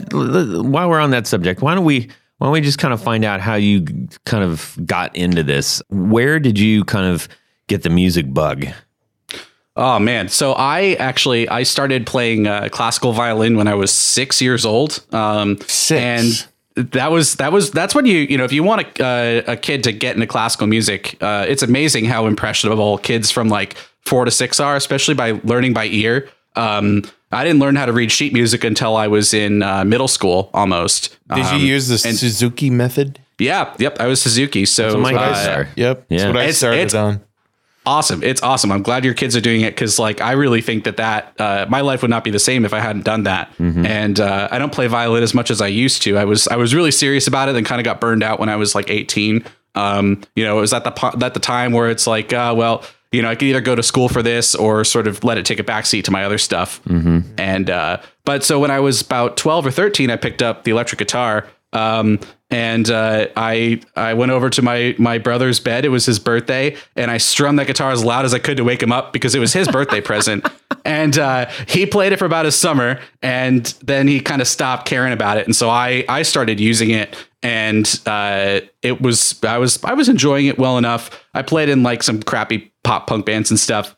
while we're on that subject, why don't we, why don't we just kind of find out how you kind of got into this? Where did you kind of get the music bug? Oh man. So I actually, I started playing uh, classical violin when I was six years old. Um, six. And That was that was that's when you you know, if you want a, uh, a kid to get into classical music, uh, it's amazing how impressionable kids from like four to six are, especially by learning by ear. Um, I didn't learn how to read sheet music until I was in uh, middle school almost. Did um, you use the and, Suzuki method? Yeah. Yep. I was Suzuki. So, so my guys uh, Yep. Yeah. That's what I it's, started it's, on. Awesome. It's awesome. I'm glad your kids are doing it because, like, I really think that that uh, my life would not be the same if I hadn't done that. Mm-hmm. And uh, I don't play violin as much as I used to. I was I was really serious about it and kind of got burned out when I was like eighteen. Um, you know, it was at the at the time where it's like, uh, well, you know, I could either go to school for this or sort of let it take a backseat to my other stuff. Mm-hmm. And uh, but so when I was about twelve or thirteen, I picked up the electric guitar. Um, and, uh, I, I went over to my, my brother's bed. It was his birthday and I strummed that guitar as loud as I could to wake him up because it was his birthday present. And, uh, he played it for about a summer and then he kind of stopped caring about it. And so I, I started using it and, uh, it was, I was, I was enjoying it well enough. I played in like some crappy pop punk bands and stuff.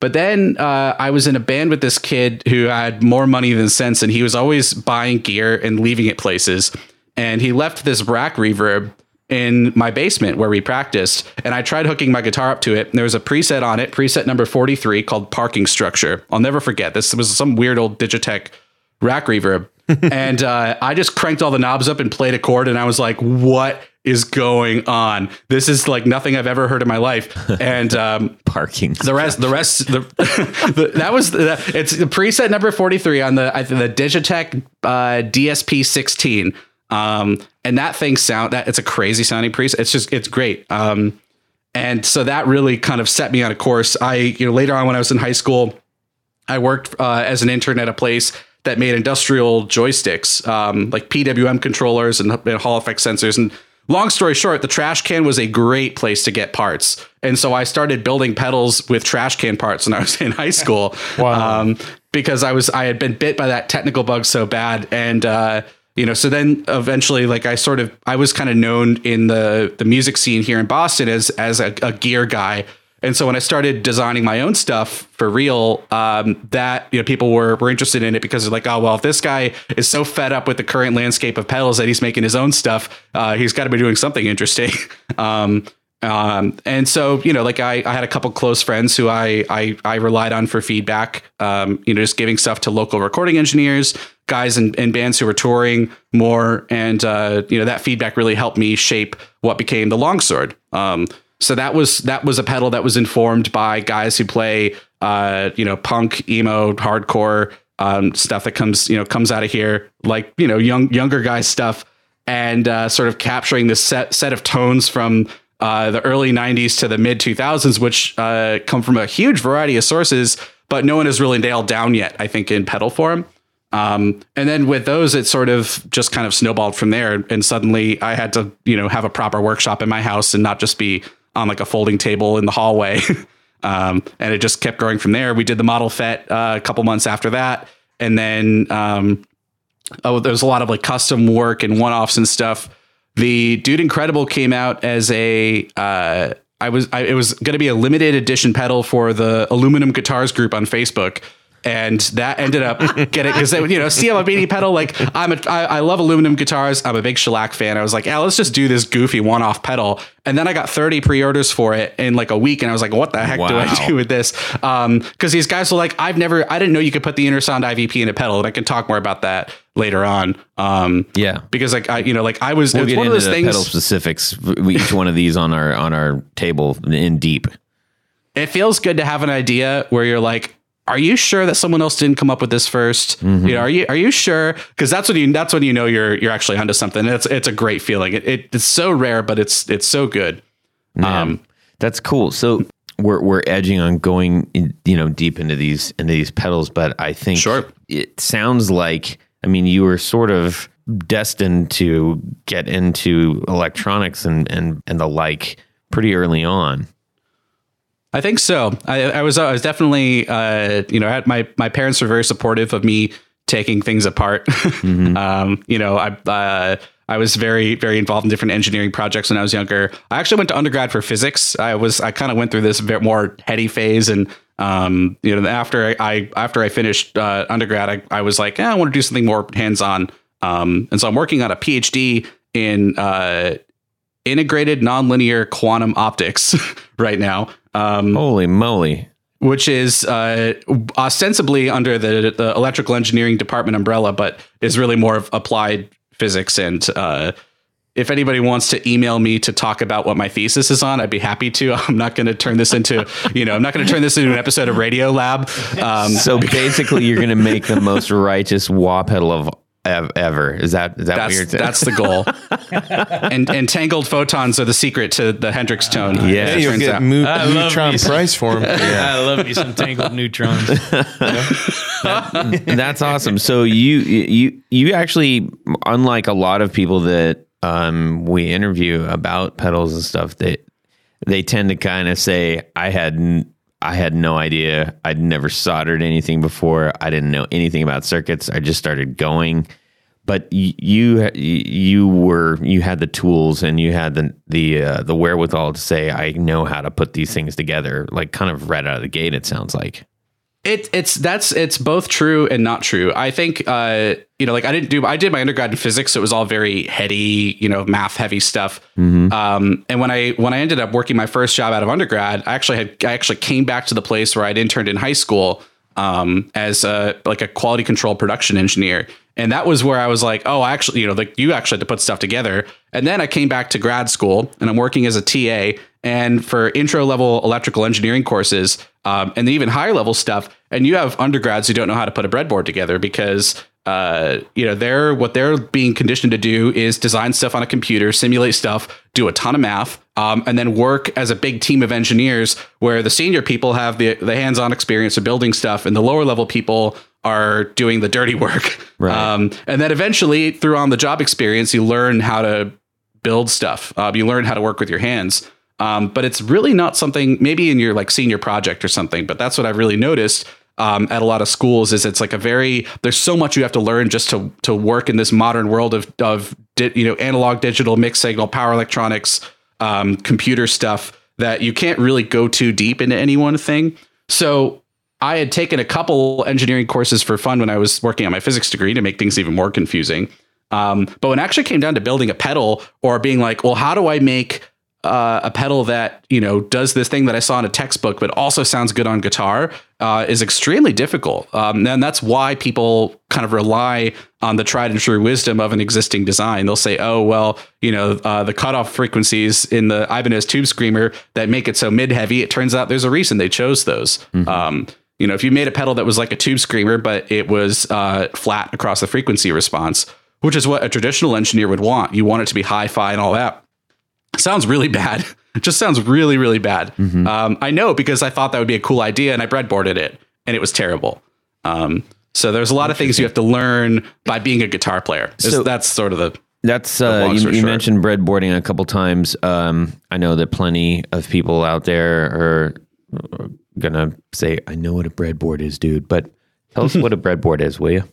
But then uh, I was in a band with this kid who had more money than sense and he was always buying gear and leaving it places. And he left this rack reverb in my basement where we practiced. And I tried hooking my guitar up to it. And there was a preset on it, preset number forty-three called Parking Structure. I'll never forget. This was some weird old Digitech rack reverb. And uh, I just cranked all the knobs up and played a chord. And I was like, what is going on? This is like nothing I've ever heard in my life. And um, parking the rest, the rest, the, the that was the, it's the preset number forty-three on the, the Digitech uh, D S P sixteen. Um, and that thing sound that it's a crazy sounding preset. It's just, it's great. Um, and so that really kind of set me on a course. I, you know, later on when I was in high school, I worked, uh, as an intern at a place that made industrial joysticks, um, like P W M controllers and, and Hall effect sensors. And long story short, the trash can was a great place to get parts. And so I started building pedals with trash can parts when I was in high school. Wow. um, because I was, I had been bit by that technical bug so bad. And, uh, You know, so then eventually, like I sort of I was kind of known in the, the music scene here in Boston as as a, a gear guy. And so when I started designing my own stuff for real, um, that, you know, people were, were interested in it because they're like, oh, well, if this guy is so fed up with the current landscape of pedals that he's making his own stuff, uh, he's got to be doing something interesting. um, um, and so, you know, like I, I had a couple close friends who I, I, I relied on for feedback, um, you know, just giving stuff to local recording engineers, guys and, and bands who were touring more. And, uh, you know, that feedback really helped me shape what became the Longsword. Um, so that was that was a pedal that was informed by guys who play, uh, you know, punk, emo, hardcore um, stuff that comes, you know, comes out of here, like, you know, young younger guys stuff and uh, sort of capturing this set, set of tones from uh, the early nineties to the mid two thousands, which uh, come from a huge variety of sources. But no one has really nailed down yet, I think, in pedal form. Um, and then with those, it sort of just kind of snowballed from there. And suddenly I had to, you know, have a proper workshop in my house and not just be on like a folding table in the hallway. um, and it just kept growing from there. We did the Model F E T uh, a couple months after that. And then, um, oh, there's a lot of like custom work and one-offs and stuff. The Dude Incredible came out as a, uh, I was, I, it was going to be a limited edition pedal for the Aluminum Guitars group on Facebook. And that ended up getting, because, you know, see, I'm a beanie pedal. Like, I'm a, I, I love aluminum guitars. I'm a big Shellac fan. I was like, yeah, let's just do this goofy one off pedal. And then I got thirty pre-orders for it in like a week. And I was like, what the heck wow. do I do with this? Um, because these guys were like, I've never, I didn't know you could put the Intersound I V P in a pedal. And I can talk more about that later on. Um, yeah, because like, I, you know, like I was, we'll it was one of those things. Pedal specifics. We, each one of these on our, on our table in deep. It feels good to have an idea where you're like, are you sure that someone else didn't come up with this first? Mm-hmm. You know, are you are you sure? Because that's when you that's when you know you're you're actually onto something. It's it's a great feeling. It, it it's so rare, but it's it's so good. Man, um, that's cool. So we're we're edging on going in, you know, deep into these into these pedals, but I think sure. it sounds like I mean you were sort of destined to get into electronics and and and the like pretty early on. I think so. I, I was I was definitely, uh, you know, I had my, my parents were very supportive of me taking things apart. Mm-hmm. um, you know, I uh, I was very, very involved in different engineering projects when I was younger. I actually went to undergrad for physics. I was I kind of went through this bit more heady phase. And, um, you know, after I after I finished uh, undergrad, I, I was like, eh, I want to do something more hands on. Um, and so I'm working on a PhD in uh, integrated nonlinear quantum optics right now. Um, Holy moly. Which is uh, ostensibly under the, the electrical engineering department umbrella, but is really more of applied physics. And uh, if anybody wants to email me to talk about what my thesis is on, I'd be happy to. I'm not going to turn this into, you know, I'm not going to turn this into an episode of Radio Lab. Um, so basically, you're going to make the most righteous wah pedal of ever. Is that is that that's, what you're saying? That's the goal. and and tangled photons are the secret to the Hendrix tone. Uh, yeah, you get mu- neutron price for them. Yeah. I love you some tangled neutrons. that, that's awesome. So you you you actually, unlike a lot of people that um, we interview about pedals and stuff, they they tend to kind of say, I had. N- I had no idea. I'd never soldered anything before. I didn't know anything about circuits. I just started going. But you, you were, you had the tools and you had the the uh, the wherewithal to say, I know how to put these things together. Like kind of right out of the gate, it sounds like. It it's that's it's both true and not true. I think uh, you know, like I didn't do I did my undergrad in physics, so it was all very heady, you know, math heavy stuff. Mm-hmm. Um, and when I when I ended up working my first job out of undergrad, I actually had I actually came back to the place where I'd interned in high school um, as a like a quality control production engineer, and that was where I was like, oh, I actually, you know, like you actually had to put stuff together. And then I came back to grad school, and I'm working as a T A. And for intro level electrical engineering courses, um, and the even higher level stuff. And you have undergrads who don't know how to put a breadboard together because, uh, you know, they're what they're being conditioned to do is design stuff on a computer, simulate stuff, do a ton of math, um, and then work as a big team of engineers where the senior people have the, the hands-on experience of building stuff and the lower level people are doing the dirty work. Right. Um, and then eventually through on the job experience, you learn how to build stuff. Uh, you learn how to work with your hands. Um, but it's really not something maybe in your like senior project or something, but that's what I've really noticed um, at a lot of schools is it's like a very, there's so much you have to learn just to, to work in this modern world of, of, di- you know, analog, digital, mixed signal, power electronics, um, computer stuff that you can't really go too deep into any one thing. So I had taken a couple engineering courses for fun when I was working on my physics degree to make things even more confusing. Um, but when it actually came down to building a pedal or being like, well, how do I make Uh, a pedal that, you know, does this thing that I saw in a textbook, but also sounds good on guitar uh, is extremely difficult. Um, and that's why people kind of rely on the tried and true wisdom of an existing design. They'll say, oh, well, you know, uh, the cutoff frequencies in the Ibanez Tube Screamer that make it so mid heavy. It turns out there's a reason they chose those. Mm-hmm. Um, you know, if you made a pedal that was like a Tube Screamer, but it was uh, flat across the frequency response, which is what a traditional engineer would want. You want it to be hi-fi and all that. Sounds really bad. It just sounds really, really bad. Mm-hmm. Um, I know because I thought that would be a cool idea and I breadboarded it and it was terrible. Um, So there's a lot of things you have to learn by being a guitar player. So that's sort of the... That's uh, you, you mentioned breadboarding a couple times. Um, I know that plenty of people out there are, are going to say, I know what a breadboard is, dude. But tell us what a breadboard is, will you?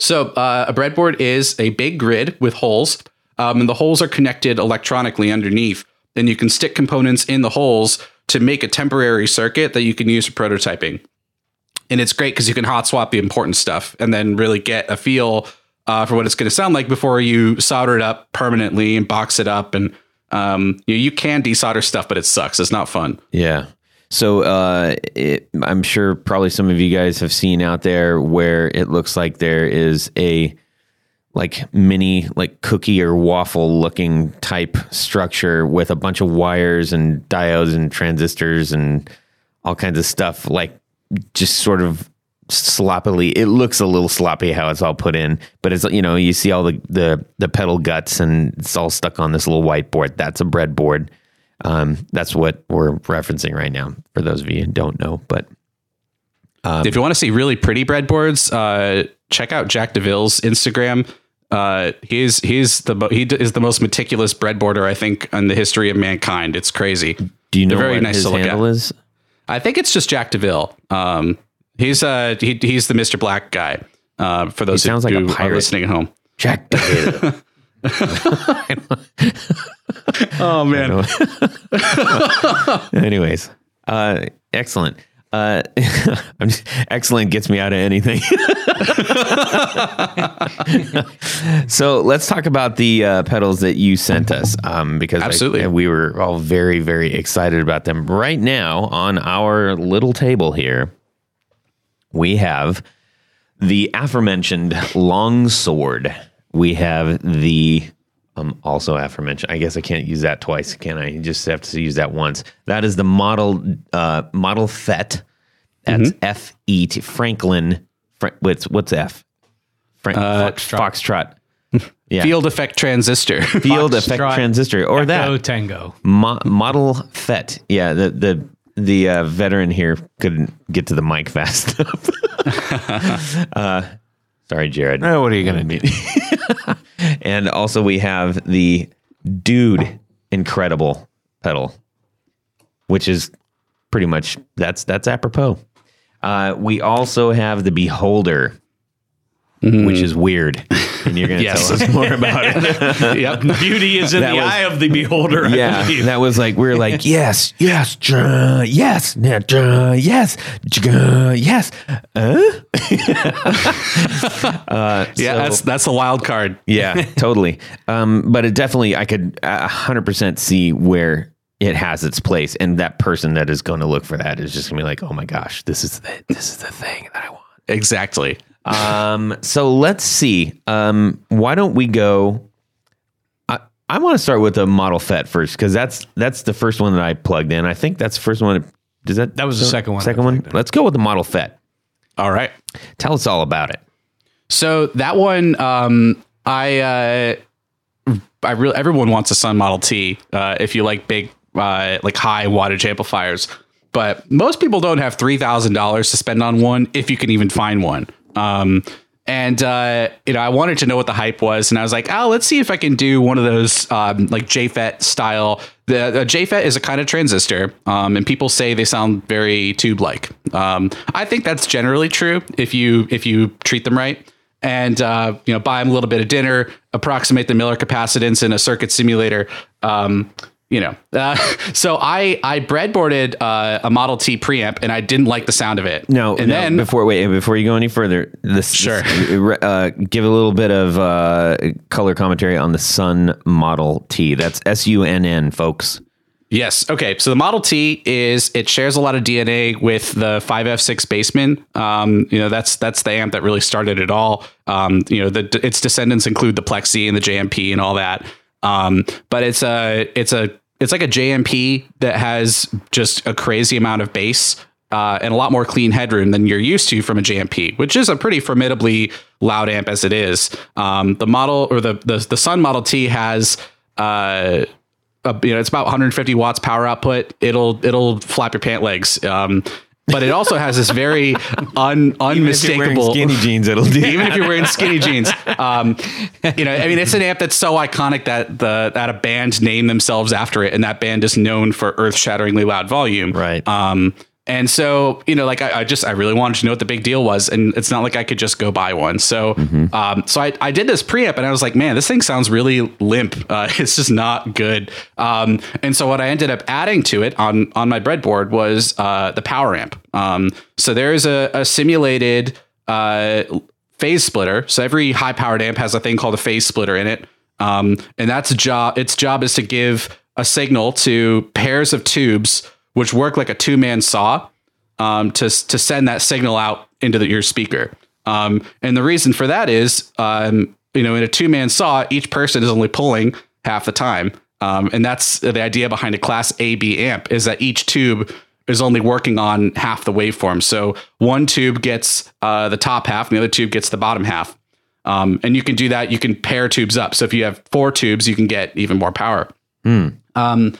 So uh, a breadboard is a big grid with holes, um, and the holes are connected electronically underneath. Then you can stick components in the holes to make a temporary circuit that you can use for prototyping. And it's great because you can hot swap the important stuff and then really get a feel Uh, for what it's going to sound like before you solder it up permanently and box it up. And um, you, you can desolder stuff, but it sucks. It's not fun. Yeah. So uh, it, I'm sure probably some of you guys have seen out there where it looks like there is a like mini like cookie or waffle looking type structure with a bunch of wires and diodes and transistors and all kinds of stuff, like just sort of sloppily. It looks a little sloppy how it's all put in, but it's, you know, you see all the the the pedal guts and it's all stuck on this little whiteboard. That's a breadboard. Um that's what we're referencing right now for those of you who don't know. But um, if you want to see really pretty breadboards, uh check out Jack DeVille's Instagram. uh he's he's the he is the most meticulous breadboarder I think in the history of mankind. It's crazy. Do you know what his handle is? I think it's just Jack DeVille. um He's uh he he's the Mister Black guy. Uh, for those who, like who are listening at home, Jack David. Oh man. Anyways, uh, excellent. Uh, I'm just, excellent gets me out of anything. So let's talk about the uh, pedals that you sent us, um, because absolutely I, we were all very very excited about them. Right now on our little table here, we have the aforementioned longsword. We have the um, also aforementioned. I guess I can't use that twice, can I? You just have to use that once. That is the model uh, model F E T. That's mm-hmm. F E T Franklin. Fra- what's what's F? Frank, uh, Foxtrot. Foxtrot. Yeah. Field effect transistor. Field Fox effect Trot, transistor, or Echo that Tango Mo- model F E T. Yeah, the the. The uh, veteran here couldn't get to the mic fast enough. uh, sorry, Jared. Oh, what are you going to do? And also we have the Dude Incredible pedal, which is pretty much, that's that's apropos. Uh, we also have the Beholder, mm. which is weird. And you're going to yes. tell us more about it. Yep. Beauty is in that the was, eye of the beholder. I yeah. Believe. That was like, we were like, yes, yes, ja, yes, nah, ja, yes, ja, yes. Huh? uh, yeah, so, that's that's a wild card. Yeah, totally. Um, but it definitely, I could one hundred percent see where it has its place. And that person that is going to look for that is just going to be like, oh my gosh, this is the, this is the thing that I want. Exactly. Um, so let's see. Um, why don't we go? I, I want to start with the Model F E T first, because that's that's the first one that I plugged in. I think that's the first one. That, does that? That was the second one. Second one. Let's go with the Model F E T. All right. Tell us all about it. So that one, um, I uh, I really everyone wants a Sun Model T uh, if you like big uh, like high wattage amplifiers, but most people don't have three thousand dollars to spend on one if you can even find one. Um, and, uh, you know, I wanted to know what the hype was, and I was like, oh, let's see if I can do one of those, um, like J F E T style. The, the J F E T is a kind of transistor. Um, and people say they sound very tube like, um, I think that's generally true if you, if you treat them right and, uh, you know, buy them a little bit of dinner, approximate the Miller capacitance in a circuit simulator. Um, you know, uh, so I, I breadboarded uh, a Model T preamp and I didn't like the sound of it. No, and no, then before, wait, before you go any further, this, sure. this, uh, give a little bit of uh, color commentary on the Sun Model T. That's S U N N, folks. Yes. Okay. So the Model T is, it shares a lot of D N A with the five F six Baseman. Um, you know, that's, that's the amp that really started it all. Um, you know, the, its descendants include the Plexi and the J M P and all that. Um, but it's a, it's a, it's like a J M P that has just a crazy amount of bass, uh, and a lot more clean headroom than you're used to from a J M P, which is a pretty formidably loud amp as it is. Um, the model or the, the, the Sun Model T has, uh, a, you know, it's about one hundred fifty watts power output. It'll, it'll flap your pant legs. Um, but it also has this very un, unmistakable. Even if you're wearing skinny jeans, it'll do. Even if you're wearing skinny jeans, um, you know, I mean, it's an amp that's so iconic that the that a band named themselves after it, and that band is known for earth-shatteringly loud volume, right? Um, and so, you know, like I, I just I really wanted to know what the big deal was, and it's not like I could just go buy one. So, mm-hmm. um, so I I did this preamp, and I was like, man, this thing sounds really limp. Uh, it's just not good. Um, and so what I ended up adding to it on on my breadboard was uh, the power amp. Um, so there is a, a simulated uh, phase splitter. So every high powered amp has a thing called a phase splitter in it, um, and that's job. Its job is to give a signal to pairs of tubes, which work like a two-man saw, um, to to send that signal out into the, your speaker. Um, and the reason for that is, um, you know, in a two-man saw, each person is only pulling half the time. Um, and that's the idea behind a class A B amp, is that each tube is only working on half the waveform. So one tube gets uh, the top half, and the other tube gets the bottom half. Um, and you can do that. You can pair tubes up. So if you have four tubes, you can get even more power. Mm. Um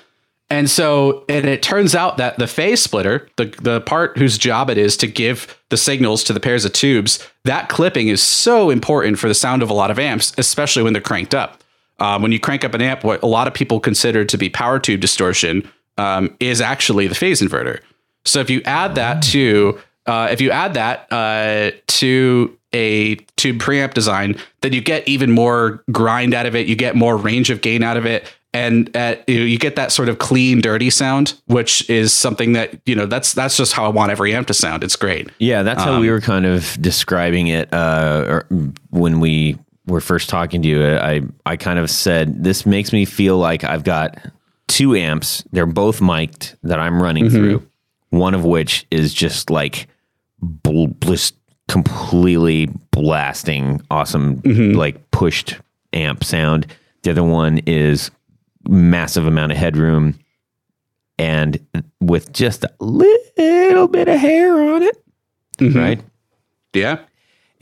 And so, and it turns out that the phase splitter, the, the part whose job it is to give the signals to the pairs of tubes, that clipping is so important for the sound of a lot of amps, especially when they're cranked up. Um, when you crank up an amp, what a lot of people consider to be power tube distortion um, is actually the phase inverter. So if you add that to, uh, if you add that uh, to a tube preamp design, then you get even more grind out of it. You get more range of gain out of it. And at, you, know, you get that sort of clean, dirty sound, which is something that, you know, that's that's just how I want every amp to sound. It's great. Yeah, that's um, how we were kind of describing it uh, or when we were first talking to you. I, I kind of said, this makes me feel like I've got two amps. They're both mic'd that I'm running mm-hmm. through, one of which is just like bl- bl- completely blasting awesome, mm-hmm. like pushed amp sound. The other one is massive amount of headroom and with just a little bit of hair on it, mm-hmm. right? Yeah.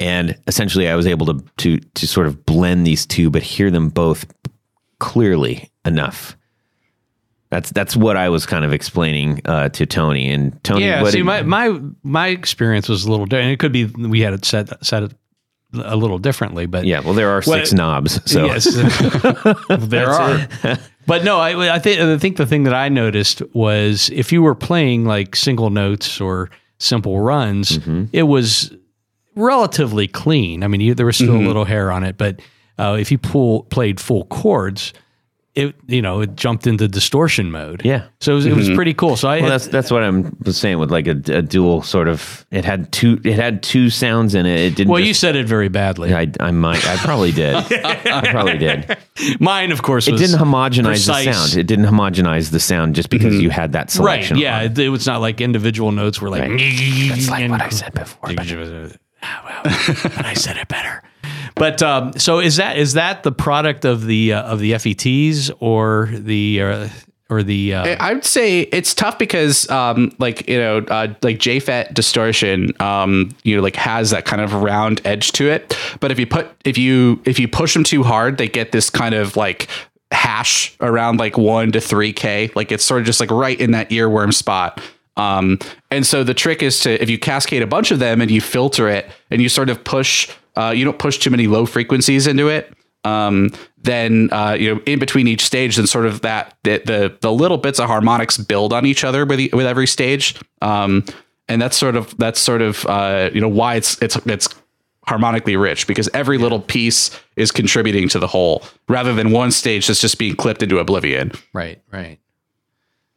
And essentially I was able to, to, to sort of blend these two, but hear them both clearly enough. That's, that's what I was kind of explaining uh, to Tony and Tony. Yeah. What see, did, my, my, my experience was a little different. It could be, we had it set, set it a little differently, but yeah, well, there are six well, knobs, so yes. there are, but no, I, I think, I think the thing that I noticed was if you were playing like single notes or simple runs, mm-hmm. it was relatively clean. I mean, you, there was still mm-hmm. a little hair on it, but, uh, if you pull played full chords, it, you know, it jumped into distortion mode. Yeah. So it was, mm-hmm. it was pretty cool. So I, well, that's, that's what I'm saying with like a, a dual sort of, it had two, it had two sounds in it. It didn't. Well, just, you said it very badly. I, I might, I probably did. I probably did. Mine, of course, was it didn't homogenize precise. the sound. It didn't homogenize the sound just because mm-hmm. you had that selection. Right. Yeah. It, it was not like individual notes were like, right. That's like what I said before. But, uh, well, but I said it better. But um, so is that is that the product of the uh, of the F E Ts or the uh, or the? Uh, I would say it's tough because um, like you know uh, like J FET distortion um, you know like has that kind of round edge to it. But if you put if you if you push them too hard, they get this kind of like hash around like one to three K. Like it's sort of just like right in that earworm spot. Um, and so the trick is to if you cascade a bunch of them and you filter it and you sort of push. Uh, you don't push too many low frequencies into it. Um, then, uh, you know, in between each stage, then sort of that the, the the little bits of harmonics build on each other with the, with every stage, um, and that's sort of that's sort of uh, you know why it's it's it's harmonically rich because every little piece is contributing to the whole, rather than one stage that's just being clipped into oblivion. Right, right.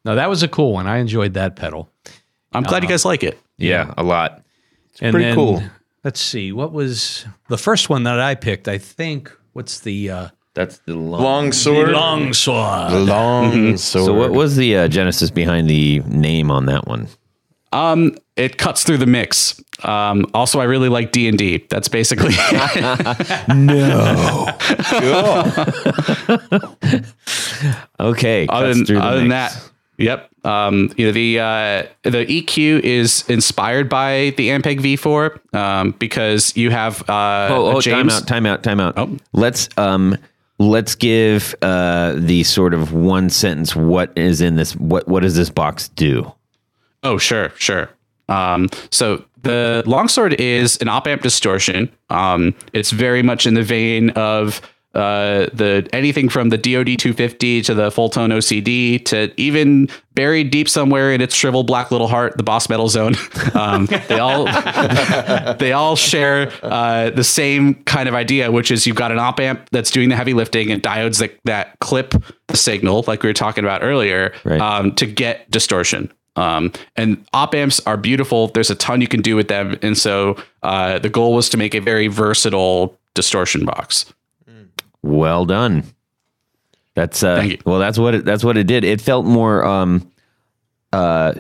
No, that was a cool one. I enjoyed that pedal. I'm glad uh, you guys like it. Yeah, yeah. a lot. It's and pretty then, cool. Let's see. What was the first one that I picked? I think what's the uh, that's the long, long sword. The long sword. The long mm-hmm. sword. So, what was the uh, genesis behind the name on that one? Um, it cuts through the mix. Um, also, I really like D and D. That's basically no. Okay. Other than, other than that, yep. Um, you know, the, uh, the E Q is inspired by the Ampeg V four, um, because you have, uh, oh, oh time out, time out, time out. Oh. Let's, um, let's give, uh, the sort of one sentence. What is in this? What, what does this box do? Oh, sure. Sure. Um, so the longsword is an op amp distortion. Um, it's very much in the vein of uh, the anything from the D O D two fifty to the full tone O C D to even buried deep somewhere in its shriveled black little heart, the Boss Metal Zone. Um, they all they all share uh, the same kind of idea, which is you've got an op amp that's doing the heavy lifting and diodes that, that clip the signal, like we were talking about earlier, right. um, to get distortion. Um, and op amps are beautiful. There's a ton you can do with them. And so uh, the goal was to make a very versatile distortion box. Well done. That's uh, well, that's what it, that's what it did. It felt more, um, uh,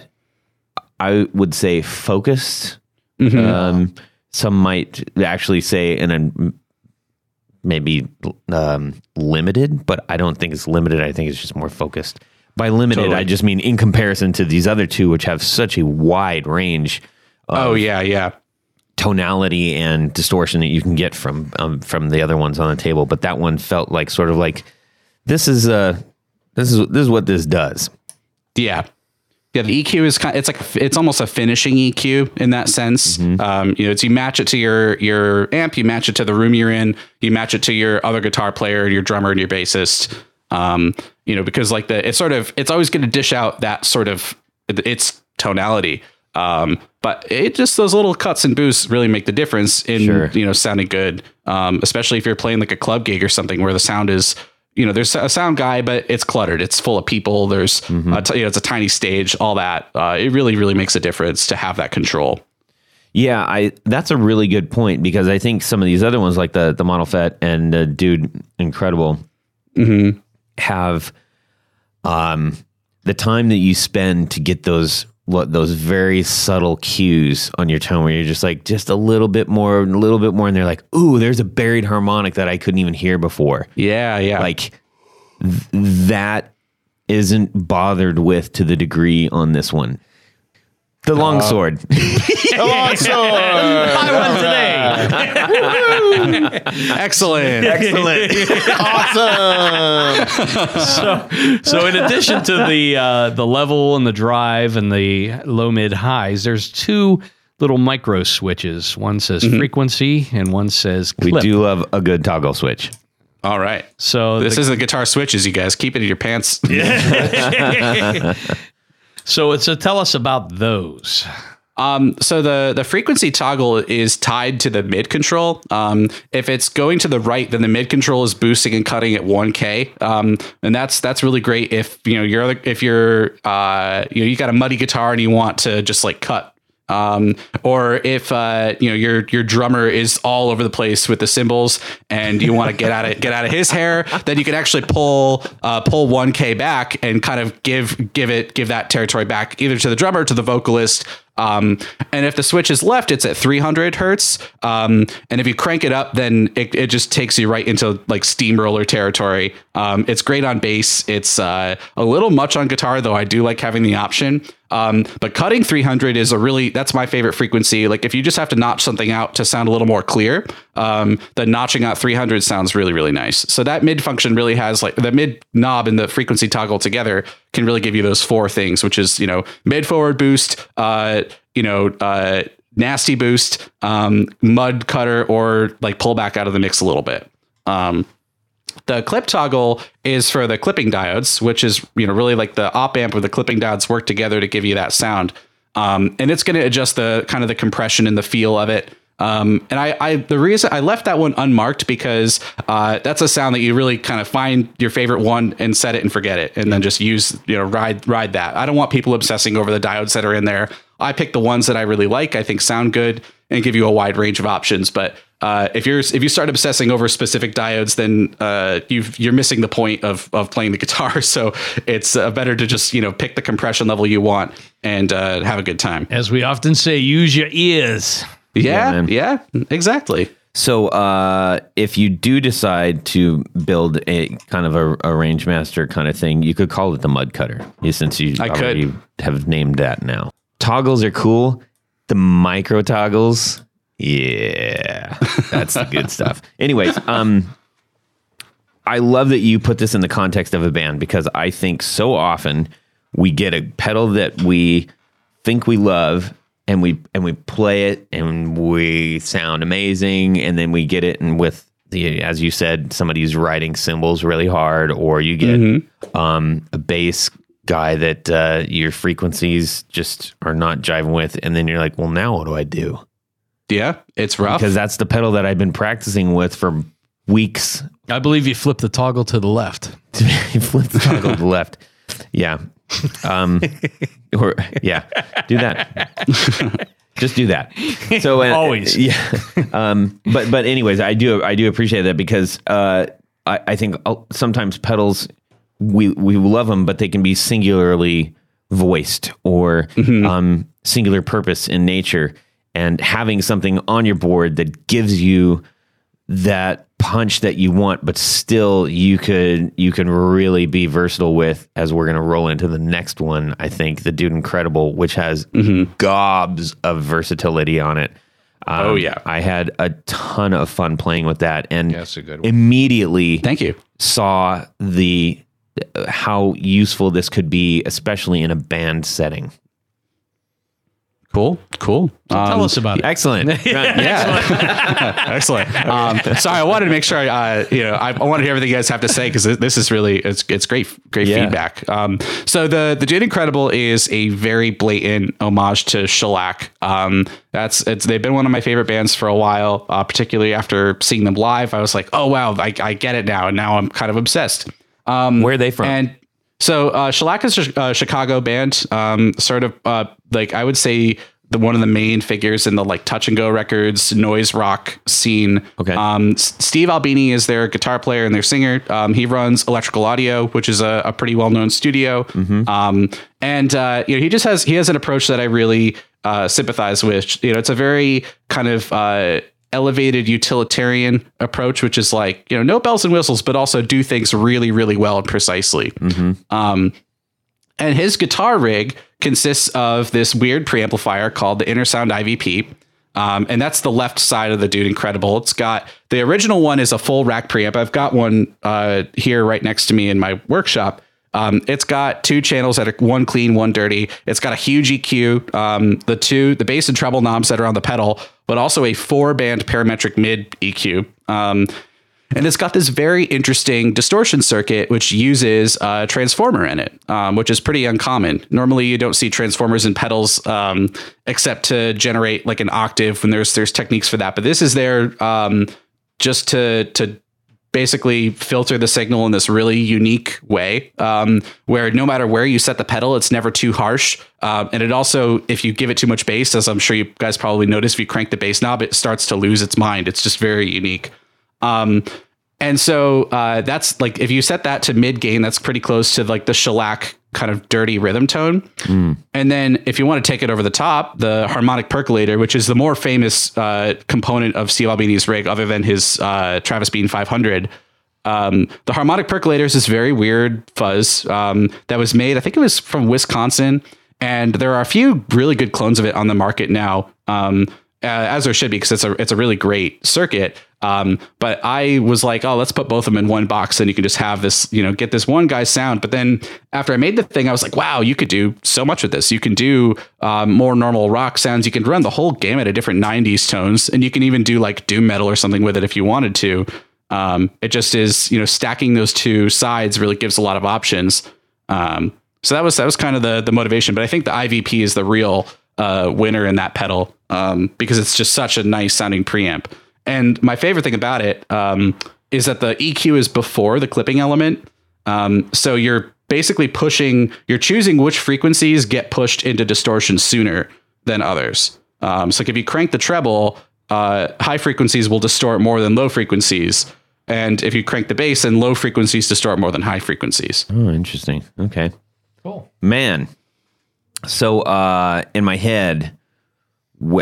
I would say focused. Mm-hmm. Um, some might actually say, and then maybe um, limited, but I don't think it's limited. I think it's just more focused. By limited, totally. I just mean in comparison to these other two, which have such a wide range of oh, yeah, yeah. tonality and distortion that you can get from um, from the other ones on the table. But that one felt like sort of like this is a uh, this is this is what this does. Yeah. Yeah, the E Q is kind of, it's like it's almost a finishing E Q in that sense. Mm-hmm. Um, you know, it's you match it to your your amp, you match it to the room you're in, you match it to your other guitar player, your drummer and your bassist. Um, you know, because like the, it's sort of, it's always going to dish out that sort of its tonality. Um, but it just, those little cuts and boosts really make the difference in, sure. you know, sounding good. Um, especially if you're playing like a club gig or something where the sound is, you know, there's a sound guy, but it's cluttered. It's full of people. There's, mm-hmm. uh, you know, it's a tiny stage, all that, uh, it really, really makes a difference to have that control. Yeah. I, that's a really good point because I think some of these other ones like the, the Model Fett and the Dude Incredible, mm-hmm. have um the time that you spend to get those what those very subtle cues on your tone where you're just like just a little bit more a little bit more and they're like, ooh, there's a buried harmonic that I couldn't even hear before. Yeah, yeah. Like th- that isn't bothered with to the degree on this one. The longsword. Uh, the longsword. I won today. Excellent. Excellent. Awesome. So, so in addition to the uh, the level and the drive and the low, mid, highs, there's two little micro switches. One says mm-hmm. frequency and one says clip. We do love a good toggle switch. All right. So this the, is the guitar switches, you guys. Keep it in your pants. So, so tell us about those. Um, so the, the frequency toggle is tied to the mid control. Um, if it's going to the right, then the mid control is boosting and cutting at one K. Um, and that's that's really great if you know you're if you're uh, you know you got a muddy guitar and you want to just like cut. Um, or if, uh, you know, your, your drummer is all over the place with the cymbals and you want to get out of, get out of his hair, then you can actually pull, uh, pull one K back and kind of give, give it, give that territory back either to the drummer or to the vocalist. Um, and if the switch is left, it's at three hundred hertz. Um, and if you crank it up, then it, it just takes you right into like steamroller territory. Um, it's great on bass. It's uh, a little much on guitar, though. I do like having the option. Um, but cutting three hundred is a really that's my favorite frequency. Like if you just have to notch something out to sound a little more clear, um, the notching out three hundred sounds really, really nice. So that mid function really has like the mid knob and the frequency toggle together can really give you those four things, which is, you know, mid forward boost, uh, you know, uh, nasty boost, um, mud cutter or like pull back out of the mix a little bit. Um, The clip toggle is for the clipping diodes, which is, you know, really like the op amp where the clipping diodes work together to give you that sound. Um, and it's going to adjust the kind of the compression and the feel of it. Um, and I, I, the reason I left that one unmarked because uh, that's a sound that you really kind of find your favorite one and set it and forget it. And then just use, you know, ride, ride that. I don't want people obsessing over the diodes that are in there. I pick the ones that I really like, I think sound good and give you a wide range of options. But Uh, if you're if you start obsessing over specific diodes, then uh, you've, you're missing the point of of playing the guitar. So it's uh, better to just, you know, pick the compression level you want and uh, have a good time. As we often say, use your ears. Yeah, yeah, yeah exactly. So uh, if you do decide to build a kind of a, a Rangemaster kind of thing, you could call it the Mud Cutter, since you I already could. have named that now. Toggles are cool. The micro toggles. Yeah, that's the good stuff. Anyways, um, I love that you put this in the context of a band because I think so often we get a pedal that we think we love and we and we play it and we sound amazing, and then we get it and with the, as you said, somebody's writing cymbals really hard, or you get mm-hmm. um, a bass guy that uh, your frequencies just are not jiving with, and then you're like, well, now what do I do? Yeah, it's rough. Because that's the pedal that I've been practicing with for weeks. I believe you flip the toggle to the left. You flip the toggle to the left. Yeah. Um, or yeah, do that. Just do that. So uh, always. Yeah. Um, but but anyways, I do I do appreciate that, because uh, I, I think sometimes pedals, we we love them, but they can be singularly voiced or mm-hmm. um, singular purpose in nature. And having something on your board that gives you that punch that you want, but still you could you can really be versatile with, as we're going to roll into the next one, I think, the Dude Incredible, which has mm-hmm. gobs of versatility on it. Um, oh, yeah. I had a ton of fun playing with that, and yeah, that's a good one. Immediately Thank you. saw the uh, how useful this could be, especially in a band setting. Cool, cool. So um, tell us about it. Excellent. Yeah, excellent. Um, sorry, I wanted to make sure. I, uh, you know, I, I wanted to hear everything you guys have to say, because this is really it's it's great, great yeah. feedback. Um, so the the Dude Incredible is a very blatant homage to Shellac. Um, that's it's they've been one of my favorite bands for a while. Uh, particularly after seeing them live, I was like, oh wow, I, I get it now, and now I'm kind of obsessed. Um, Where are they from? And so uh, Shellac is a uh, Chicago band. Um, sort of. Uh, Like I would say the one of the main figures in the like touch and go records, noise rock scene. Okay. Um, S- Steve Albini is their guitar player and their singer. Um, he runs Electrical Audio, which is a, a pretty well-known studio. Mm-hmm. Um, and, uh, you know, he just has, he has an approach that I really, uh, sympathize with. You know, it's a very kind of, uh, elevated utilitarian approach, which is like, you know, no bells and whistles, but also do things really, really well and precisely. Mm-hmm. Um, and his guitar rig consists of this weird preamplifier called the Intersound I V P. Um, and that's the left side of the Dude Incredible. It's got the original one is a full rack preamp. I've got one uh, here right next to me in my workshop. Um, it's got two channels that are one clean, one dirty. It's got a huge E Q. Um, the two, the bass and treble knobs that are on the pedal, but also a four band parametric mid E Q. Um, And it's got this very interesting distortion circuit, which uses a transformer in it, um, which is pretty uncommon. Normally, you don't see transformers in pedals, um, except to generate like an octave when there's there's techniques for that. But this is there um, just to to basically filter the signal in this really unique way, um, where no matter where you set the pedal, it's never too harsh. Um, and it also, if you give it too much bass, as I'm sure you guys probably noticed, if you crank the bass knob, it starts to lose its mind. It's just very unique. Um, and so, uh, that's like, if you set that to mid gain, that's pretty close to like the Shellac kind of dirty rhythm tone. Mm. And then if you want to take it over the top, the Harmonic Percolator, which is the more famous, uh, component of Steve Albini's rig, other than his, uh, Travis Bean five hundred, um, the Harmonic Percolator is this very weird fuzz, um, that was made, I think it was from Wisconsin, and there are a few really good clones of it on the market now. Um, Uh, as there should be, because it's a it's a really great circuit. Um, but I was like, oh, let's put both of them in one box, and you can just have this, you know, get this one guy's sound. But then after I made the thing, I was like, wow, you could do so much with this. You can do um, more normal rock sounds. You can run the whole gamut of different nineties tones, and you can even do like doom metal or something with it if you wanted to. Um, it just is, you know, stacking those two sides really gives a lot of options. Um, so that was that was kind of the the motivation. But I think the I V P is the real uh, winner in that pedal. Um, because it's just such a nice sounding preamp. And my favorite thing about it um, is that the E Q is before the clipping element. Um, so you're basically pushing, you're choosing which frequencies get pushed into distortion sooner than others. Um, so like if you crank the treble, uh, high frequencies will distort more than low frequencies. And if you crank the bass, then low frequencies distort more than high frequencies. Oh, interesting. Okay. Cool. Man. So uh, in my head,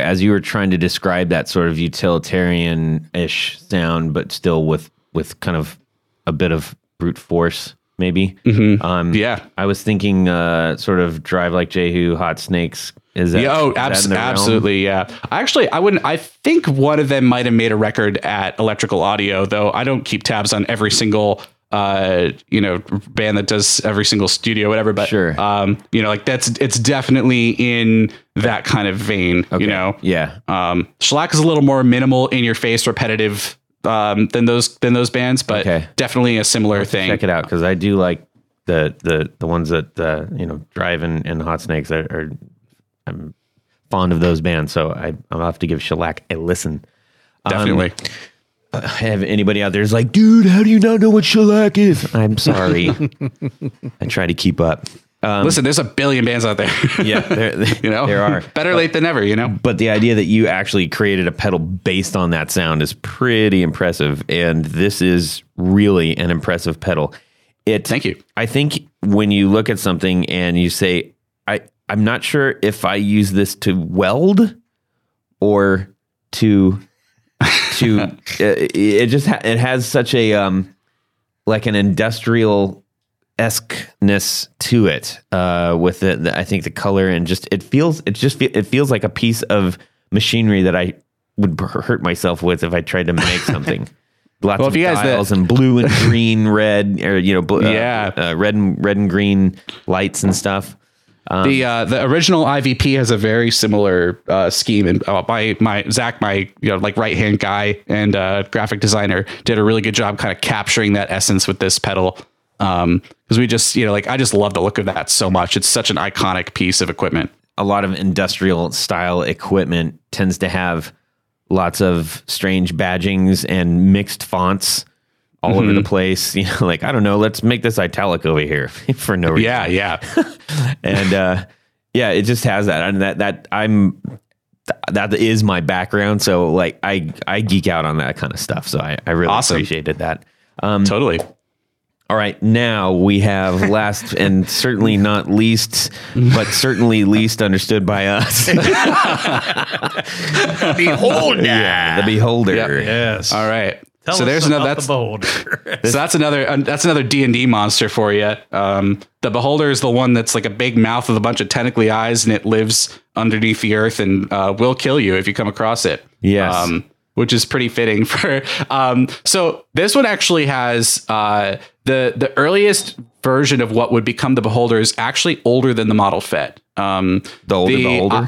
as you were trying to describe that sort of utilitarian-ish sound, but still with, with kind of a bit of brute force, maybe. Mm-hmm. Um, yeah. I was thinking uh, sort of Drive Like Jehu, Hot Snakes. Is that, yeah, oh, is abs- that in the absolutely, realm? Yeah. Actually, I wouldn't. I think one of them might have made a record at Electrical Audio, though I don't keep tabs on every single uh, you know, band that does every single studio, whatever. But, sure. um, you know, like that's, it's definitely in that kind of vein, okay. you know? Yeah. Um, Shellac is a little more minimal, in your face, repetitive, um, than those, than those bands, but okay. definitely a similar thing. Check it out. Cause I do like the, the, the ones that, uh, you know, Drive and, and Hot Snakes are, are, I'm fond of those bands. So I, I'll have to give Shellac a listen. Definitely. Um, Uh, have anybody out there is like, dude, how do you not know what Shellac is? I'm sorry. I try to keep up. Um, Listen, there's a billion bands out there. yeah, there, there, you know, there are. Better but, late than never, you know. But the idea that you actually created a pedal based on that sound is pretty impressive, and this is really an impressive pedal. It. Thank you. I think when you look at something and you say, I, I'm not sure if I use this to weld or to. to uh, it just ha- it has such a um like an industrial esque-ness to it uh with it I think the color and just it feels it just fe- it feels like a piece of machinery that I would hurt myself with if I tried to make something. Lots well, of dials that- and blue and green red or you know bl- yeah uh, uh, red and red and green lights and stuff. Um, the uh, the original I V P has a very similar uh, scheme, and uh, my my Zach, my you know like right hand guy and uh, graphic designer, did a really good job kind of capturing that essence with this pedal. Um, because we just you know like I just love the look of that so much. It's such an iconic piece of equipment. A lot of industrial style equipment tends to have lots of strange badgings and mixed fonts all mm-hmm. over the place, you know, like, I don't know, let's make this italic over here for no reason. Yeah. Yeah. and, uh, yeah, it just has that. And that, that I'm, th- that is my background. So like I, I geek out on that kind of stuff. So I, I really awesome. appreciated that. Um, totally. All right. Now we have last and certainly not least, but certainly least understood by us. the beholder. Yeah, the beholder. Yep. Yes. All right. Tell so there's another that's, the so that's another, um, that's another D and D monster for you. Um, the beholder is the one that's like a big mouth with a bunch of tentacly eyes, and it lives underneath the earth and, uh, will kill you if you come across it. Yes. Um, which is pretty fitting for, um, so this one actually has, uh, the, the earliest version of what would become the beholder is actually older than the model F E T. Um, the older, the, the older. Uh,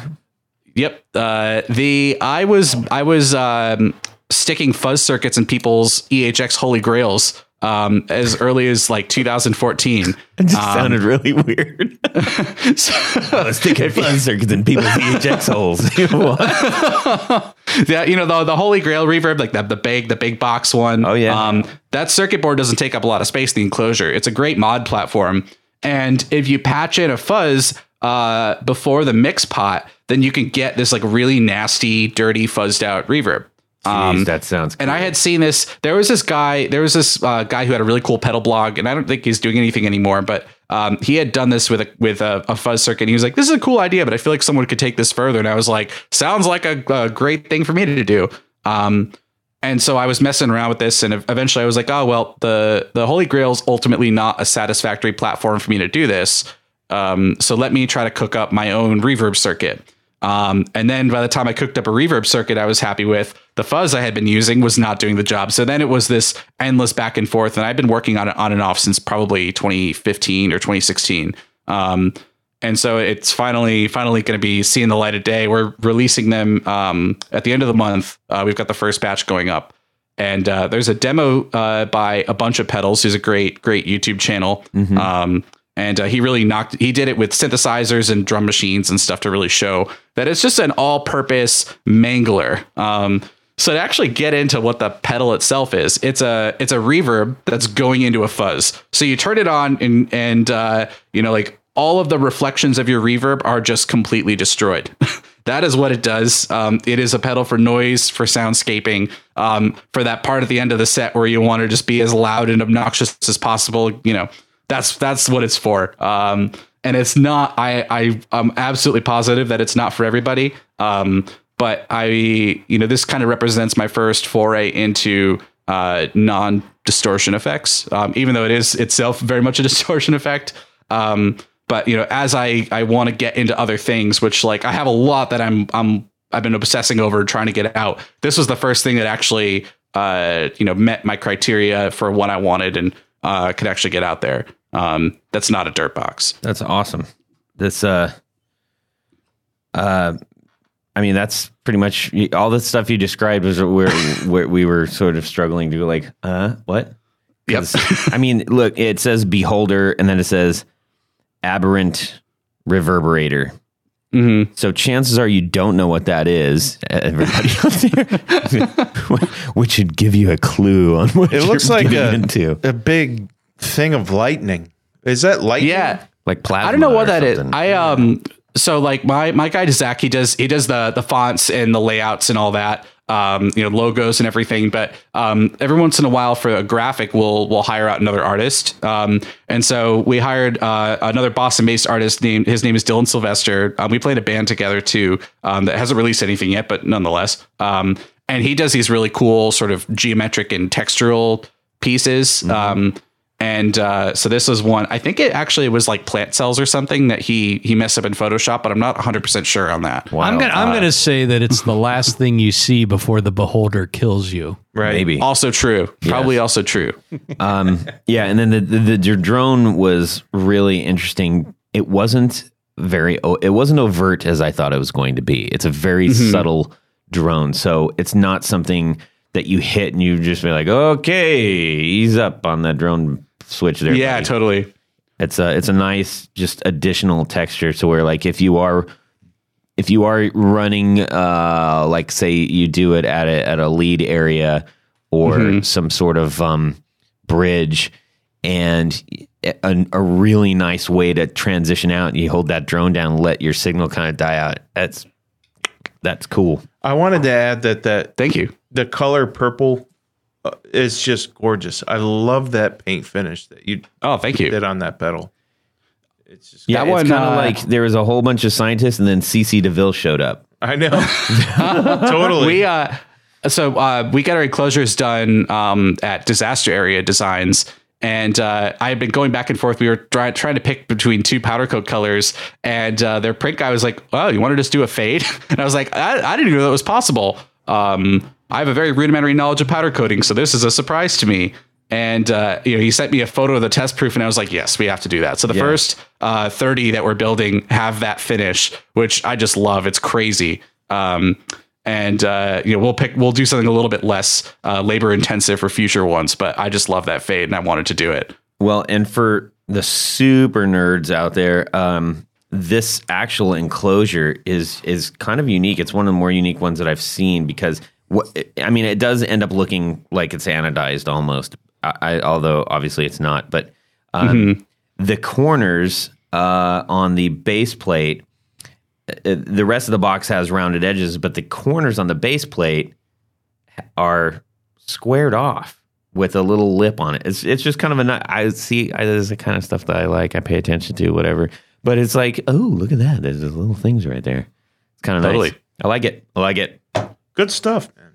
yep. Uh, the, I was, I was, um, sticking fuzz circuits in people's E H X Holy Grails um, as early as like two thousand fourteen. It just um, sounded really weird. so, I was sticking fuzz circuits in people's E H X holes. Yeah, you know, the, the Holy Grail reverb, like the, the big, the big box one. Oh yeah. Um, that circuit board doesn't take up a lot of space, the enclosure. It's a great mod platform. And if you patch in a fuzz uh, before the mix pot, then you can get this like really nasty, dirty, fuzzed out reverb. Jeez, um, that sounds cool. And I had seen this, there was this guy, there was this uh, guy who had a really cool pedal blog, and I don't think he's doing anything anymore, but um, he had done this with a, with a, a fuzz circuit. And he was like, this is a cool idea, but I feel like someone could take this further. And I was like, sounds like a, a great thing for me to do. Um, and so I was messing around with this, and eventually I was like, oh, well, the, the Holy Grail is ultimately not a satisfactory platform for me to do this. Um, so let me try to cook up my own reverb circuit. Um, and then by the time I cooked up a reverb circuit I was happy with, the fuzz I had been using was not doing the job. So then it was this endless back and forth, and I've been working on it on and off since probably twenty fifteen or twenty sixteen. Um, and so it's finally, finally going to be seeing the light of day. We're releasing them, um, at the end of the month. Uh, we've got the first batch going up, and, uh, there's a demo, uh, by A Bunch of Pedals, who's a great, great YouTube channel. Mm-hmm. Um, And uh, he really knocked, he did it with synthesizers and drum machines and stuff to really show that it's just an all purpose mangler. Um, so to actually get into what the pedal itself is, it's a, it's a reverb that's going into a fuzz. So you turn it on and, and uh, you know, like all of the reflections of your reverb are just completely destroyed. That is what it does. Um, it is a pedal for noise, for soundscaping, um, for that part at the end of the set where you want to just be as loud and obnoxious as possible, you know. That's that's what it's for. Um, and it's not, I, I, I'm absolutely positive that it's not for everybody. Um, but I, you know, this kind of represents my first foray into uh, non-distortion effects, um, even though it is itself very much a distortion effect. Um, but, you know, as I, I want to get into other things, which like I have a lot that I'm, I'm, I've been obsessing over trying to get out. This was the first thing that actually, uh, you know, met my criteria for what I wanted. And uh, could actually get out there. Um, that's not a dirt box. That's awesome. This, uh, uh, I mean, that's pretty much all the stuff you described was where, where we were sort of struggling to go like, uh, what? Yep. I mean, look, it says beholder and then it says aberrant reverberator. Mm-hmm. So chances are you don't know what that is, everybody else here, which should give you a clue on what it looks like a, into. a big thing of lightning. Is that lightning? Yeah, like plasma. I don't know what that something. is. I um, so like my my guy Zach, he does he does the the fonts and the layouts and all that. Um, you know, logos and everything, but um, every once in a while for a graphic, we'll we'll hire out another artist. Um, and so we hired uh, another Boston based artist named, his name is Dylan Sylvester. Um, we played a band together too um, that hasn't released anything yet, but nonetheless. Um, and he does these really cool sort of geometric and textural pieces. Mm-hmm. Um, and uh, so this was one, I think it actually was like plant cells or something that he he messed up in Photoshop, but I'm not one hundred percent sure on that. Wow. I'm going I'm uh, going to say that it's the last thing you see before the beholder kills you. Right. Maybe. Also true. Yes. Probably also true. Um, yeah. And then the, the, the your drone was really interesting. It wasn't very, it wasn't overt as I thought it was going to be. It's a very mm-hmm. subtle drone. So it's not something that you hit and you just be like, okay, ease up on that drone switch there. Yeah, buddy. Totally. It's a it's a nice just additional texture to where like if you are if you are running uh like say you do it at a at a lead area or mm-hmm. some sort of um bridge and a, a really nice way to transition out. You hold that drone down, and let your signal kind of die out. That's that's cool. I wanted to add that that thank you. The color purple. Uh, it's just gorgeous. I love that paint finish that you oh thank you did on that pedal. It's just yeah, it's kind of uh, like there was a whole bunch of scientists and then C C DeVille showed up. I know. Totally. We uh so uh we got our enclosures done um at Disaster Area Designs. And uh, I had been going back and forth. We were try- trying to pick between two powder coat colors, and uh, their print guy was like, "Oh, you want to just do a fade?" And I was like, "I, I didn't even know that was possible." Um, I have a very rudimentary knowledge of powder coating, so this is a surprise to me. And uh, you know, he sent me a photo of the test proof, and I was like, "Yes, we have to do that." So the yeah. first uh, thirty that we're building have that finish, which I just love. It's crazy. Um, And, uh, you know, we'll pick, we'll do something a little bit less uh, labor intensive for future ones, but I just love that fade and I wanted to do it. Well, and for the super nerds out there, um, this actual enclosure is, is kind of unique. It's one of the more unique ones that I've seen because what, I mean, it does end up looking like it's anodized almost, I, I, although obviously it's not, but um, mm-hmm. the corners uh, on the base plate, the rest of the box has rounded edges, but the corners on the base plate are squared off with a little lip on it. It's it's just kind of a, I see, I, this is the kind of stuff that I like, I pay attention to, whatever. But it's like, oh, look at that. There's those little things right there. It's kind of totally. nice. I like it. I like it. Good stuff, man.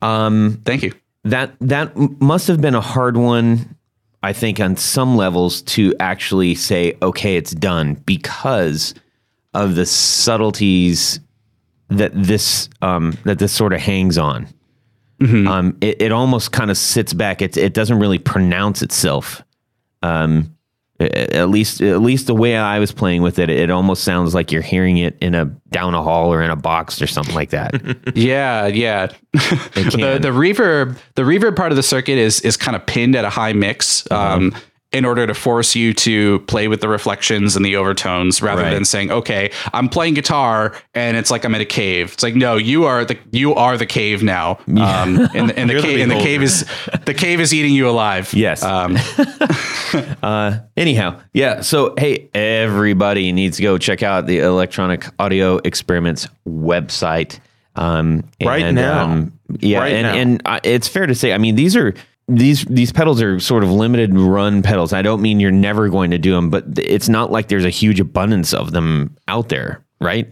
Um, Thank you. That, that must have been a hard one, I think, on some levels to actually say, okay, it's done because of the subtleties that this um, that this sort of hangs on. Mm-hmm. Um, it, it almost kind of sits back. It it doesn't really pronounce itself. Um, at least at least the way I was playing with it, it almost sounds like you're hearing it in a down a hall or in a box or something like that. yeah, yeah. the the reverb the reverb part of the circuit is is kind of pinned at a high mix. Mm-hmm. Um, in order to force you to play with the reflections and the overtones rather right. than saying, okay, I'm playing guitar and it's like I'm in a cave. It's like, no, you are the you are the cave now. Yeah. Um and, and the cave and the cave is the cave is eating you alive. Yes. Um uh anyhow, yeah. So hey, everybody needs to go check out the Electronic Audio Experiments website. Um right and, now. Um, yeah, right and, now. and and uh, it's fair to say, I mean, these are These these pedals are sort of limited run pedals. I don't mean you're never going to do them, but it's not like there's a huge abundance of them out there, right?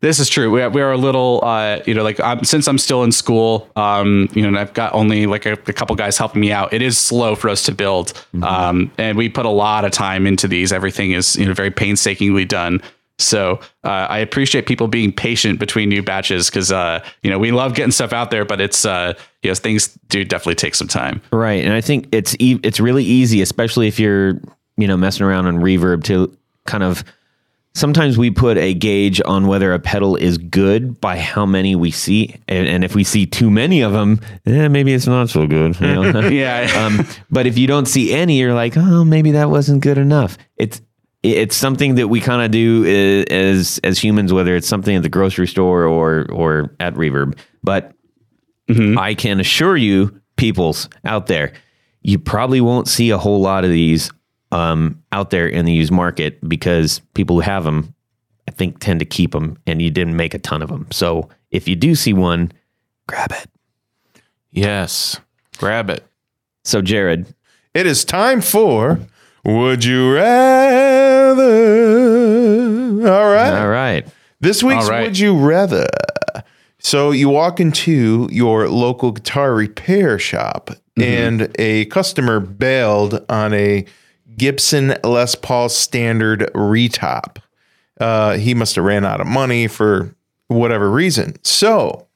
This is true. We are, we are a little, uh, you know, like I'm, since I'm still in school, um, you know, and I've got only like a, a couple guys helping me out. It is slow for us to build, mm-hmm. um, and we put a lot of time into these. Everything is you know very painstakingly done. So uh, I appreciate people being patient between new batches because, uh, you know, we love getting stuff out there, but it's, uh, you know, things do definitely take some time. Right. And I think it's e- it's really easy, especially if you're, you know, messing around on reverb to kind of, sometimes we put a gauge on whether a pedal is good by how many we see. And, and if we see too many of them, eh, maybe it's not so good. You know? Yeah. Um, but if you don't see any, you're like, oh, maybe that wasn't good enough. It's, It's something that we kind of do as as humans, whether it's something at the grocery store or or at Reverb. But mm-hmm. I can assure you, peoples out there, you probably won't see a whole lot of these um, out there in the used market because people who have them, I think, tend to keep them, and you didn't make a ton of them. So if you do see one, grab it. Yes, grab it. So, Jared. It is time for... Would you rather? All right. All right. This week's right. Would You Rather. So you walk into your local guitar repair shop mm-hmm. and a customer bailed on a Gibson Les Paul Standard retop. Uh, he must have ran out of money for whatever reason. So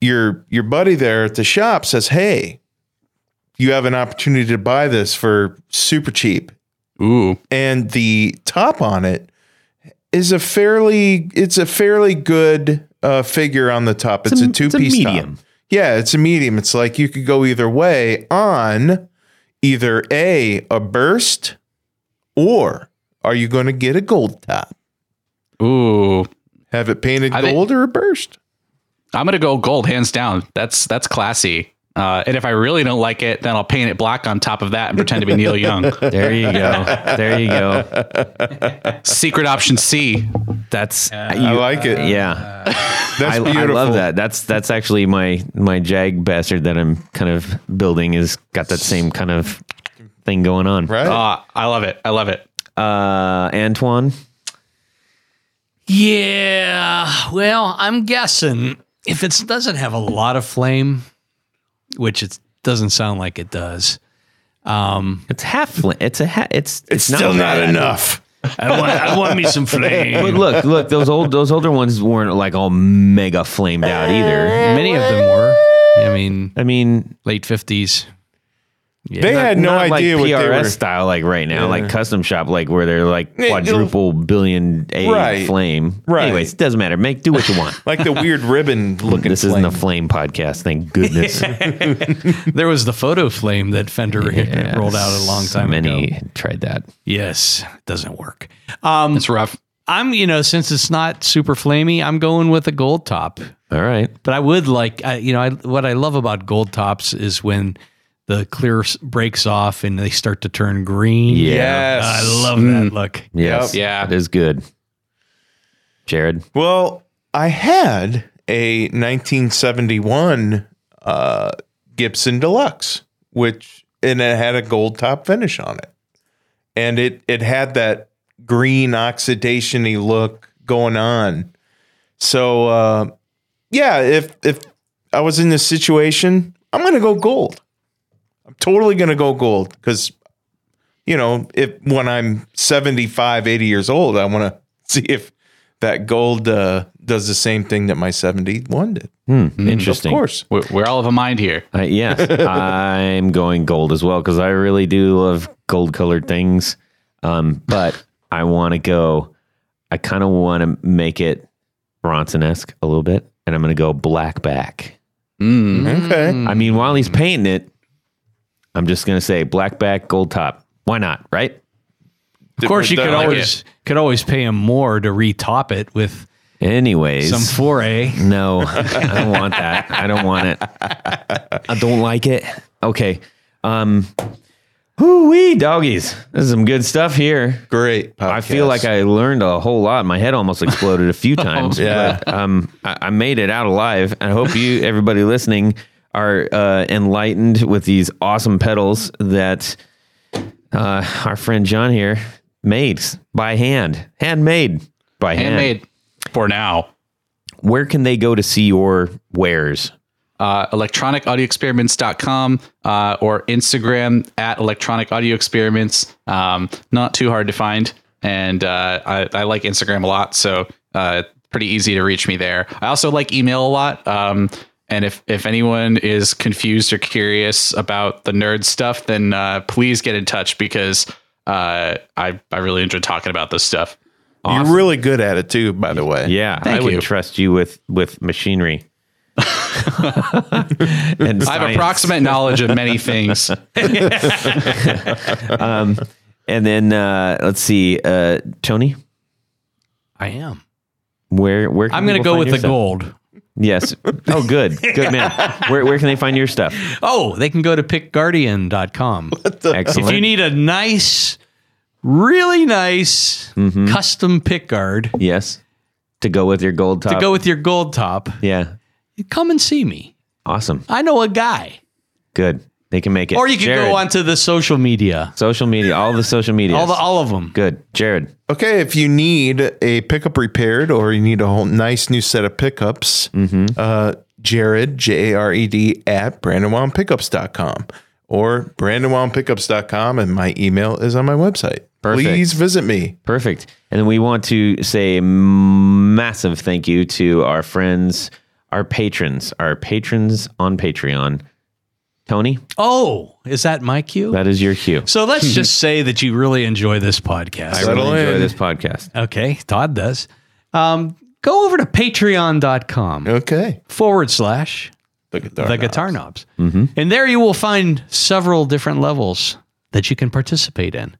your your buddy there at the shop says, hey, you have an opportunity to buy this for super cheap. Ooh. And the top on it is a fairly, it's a fairly good uh, figure on the top. It's, it's a, a two-piece it's a medium. Top. Yeah, it's a medium. It's like you could go either way on either A, a burst, or are you going to get a gold top? Ooh. Have it painted I gold think, or a burst? I'm going to go gold, hands down. That's that's classy. Uh, and if I really don't like it, then I'll paint it black on top of that and pretend to be Neil Young. There you go. There you go. Secret option C. That's uh, you, I like it. Uh, yeah, that's I, beautiful. I love that. That's that's actually my my Jag bastard that I'm kind of building is got that same kind of thing going on. Right. Uh, I love it. I love it. Uh, Antoine. Yeah. Well, I'm guessing if it doesn't have a lot of flame. Which it doesn't sound like it does. Um, it's half. Fl- it's a. Ha- it's. It's, it's not still bad. Not enough. I want. I want me some flame. But look, look. Those old. Those older ones weren't like all mega flamed out either. Many of them were. I mean. I mean, late fifties. Yeah, they not, had no not idea like what P R S they were. Style like right now, yeah. Like custom shop, like where they're like quadruple it, billion A right, flame. Right. Anyways, it doesn't matter. Make do what you want. Like the weird ribbon looking. This flame. Isn't a flame podcast. Thank goodness. There was the photo flame that Fender yeah, rolled out a long time many ago. Many tried that. Yes, it doesn't work. Um, it's rough. I'm, you know, since it's not super flamey, I'm going with a gold top. All right, but I would like, I, you know, I, what I love about gold tops is when. The clear breaks off and they start to turn green. Yes. Uh, I love that look. Yes. Yep. Yeah. It is good. Jared. Well, I had a nineteen seventy-one uh, Gibson Deluxe, which, and it had a gold top finish on it. And it, it had that green oxidation-y look going on. So, uh, yeah, if, if I was in this situation, I'm going to go gold. I'm totally going to go gold because, you know, if when I'm seventy-five, eighty years old, I want to see if that gold uh, does the same thing that my seventy-one did. Hmm, interesting. Of course. We're, we're all of a mind here. Uh, yes. I'm going gold as well because I really do love gold colored things. Um, but I want to go, I kind of want to make it Bronson-esque a little bit. And I'm going to go black back. Mm. Okay. I mean, while he's painting it, I'm just going to say black back, gold top. Why not, right? Of course, you could always could always pay him more to retop it with anyways some foray. No, I don't want that. I don't want it. I don't like it. Okay. Um, Hoo-wee, doggies. This is some good stuff here. Great podcast. I feel like I learned a whole lot. My head almost exploded a few times. Oh, yeah. But, um, I, I made it out alive. I hope you, everybody listening, are uh, enlightened with these awesome pedals that uh, our friend John here made by hand. Handmade by Handmade hand. Handmade for now. Where can they go to see your wares? Uh, electronic audio experiments dot com uh, or Instagram at electronic audio experiments. Um, not too hard to find. and uh, I, I like Instagram a lot, so uh, pretty easy to reach me there. I also like email a lot. Um, and if, if anyone is confused or curious about the nerd stuff, then uh, please get in touch, because uh, I, I really enjoy talking about this stuff. Awesome. You're really good at it too, by the way. Yeah, Thank I you. would trust you with, with machinery. And I have approximate knowledge of many things. um, and then uh, let's see, uh, Tony. I am. Where where? Can I'm going to go with the stuff? Gold. Yes. Oh, good, good man. Where where can they find your stuff? Oh, they can go to pick guardian dot com. Excellent. If you need a nice, really nice mm-hmm. custom pick guard, yes, to go with your gold top, to go with your gold top, yeah. Come and see me. Awesome. I know a guy. Good. They can make it. Or you can Jared. go onto the social media. Social media. All the social media. All the, all of them. Good. Jared. Okay. If you need a pickup repaired or you need a whole nice new set of pickups, mm-hmm. uh, Jared, J A R E D, at brandon wound pickups dot com or brandon wound pickups dot com, and my email is on my website. Perfect. Please visit me. Perfect. And we want to say a massive thank you to our friends... Our patrons, our patrons on Patreon. Tony? Oh, is that my cue? That is your cue. So let's just say that you really enjoy this podcast. I really enjoy in. this podcast. Okay, Todd does. Um, go over to patreon dot com. Okay. Forward slash the guitar the knobs. Guitar knobs. Mm-hmm. And there you will find several different levels that you can participate in,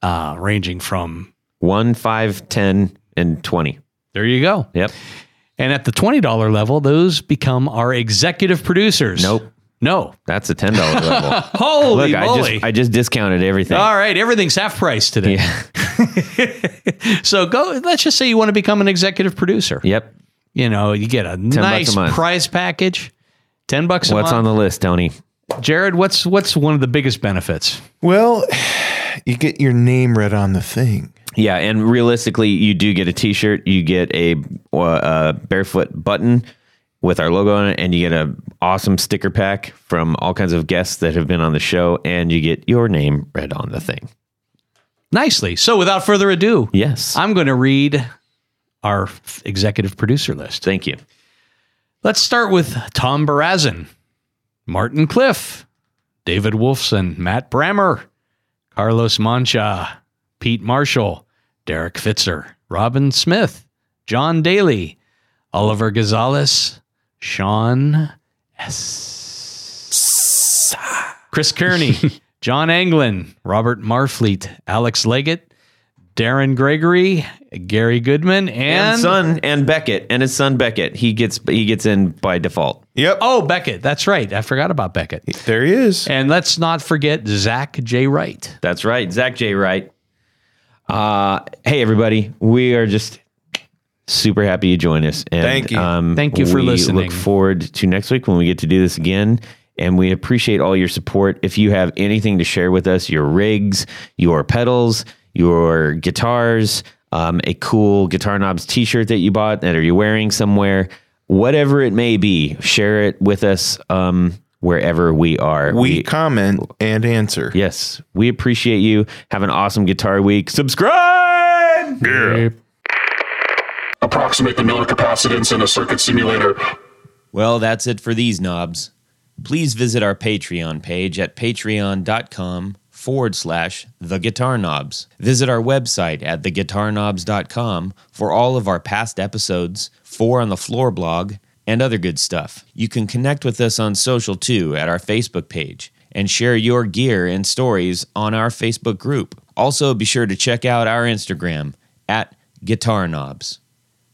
uh, ranging from one, five, ten, and twenty. There you go. Yep. And at the twenty dollars level, those become our executive producers. Nope. No. That's a ten dollars level. Holy Look, moly. I just, I just discounted everything. All right. Everything's half price today. Yeah. So go, let's just say you want to become an executive producer. Yep. You know, you get a nice a prize package. ten bucks a what's month. What's on the list, Tony? Jared, what's what's one of the biggest benefits? Well, you get your name read on the thing. Yeah, and realistically, you do get a T-shirt, you get a, uh, a barefoot button with our logo on it, and you get an awesome sticker pack from all kinds of guests that have been on the show, and you get your name read on the thing. Nicely. So without further ado, yes, I'm going to read our executive producer list. Thank you. Let's start with Tom Barazin, Martin Cliff, David Wolfson, Matt Brammer, Carlos Mancha, Pete Marshall, Derek Fitzer, Robin Smith, John Daly, Oliver Gonzalez, Sean S., Chris Kearney, John Anglin, Robert Marfleet, Alex Leggett, Darren Gregory, Gary Goodman, and, and son and Beckett and his son Beckett. He gets he gets in by default. Yep. Oh, Beckett. That's right. I forgot about Beckett. There he is. And let's not forget Zach J. Wright. That's right, Zach J. Wright. Uh, hey everybody, we are just super happy you joined us. And, thank you. Um, Thank you for we listening. We look forward to next week when we get to do this again, and we appreciate all your support. If you have anything to share with us, your rigs, your pedals, your guitars, um, a cool Guitar Knobs t-shirt that you bought that are you wearing somewhere, whatever it may be, share it with us. Um, wherever we are. We, we comment and answer. Yes. We appreciate you. Have an awesome guitar week. Subscribe! Yeah. Approximate the Miller capacitance in a circuit simulator. Well, that's it for these knobs. Please visit our Patreon page at patreon.com forward slash the guitar knobs. Visit our website at the guitar knobs dot com for all of our past episodes, four on the floor blog, and other good stuff. You can connect with us on social too at our Facebook page and share your gear and stories on our Facebook group. Also, be sure to check out our Instagram at Guitar Knobs.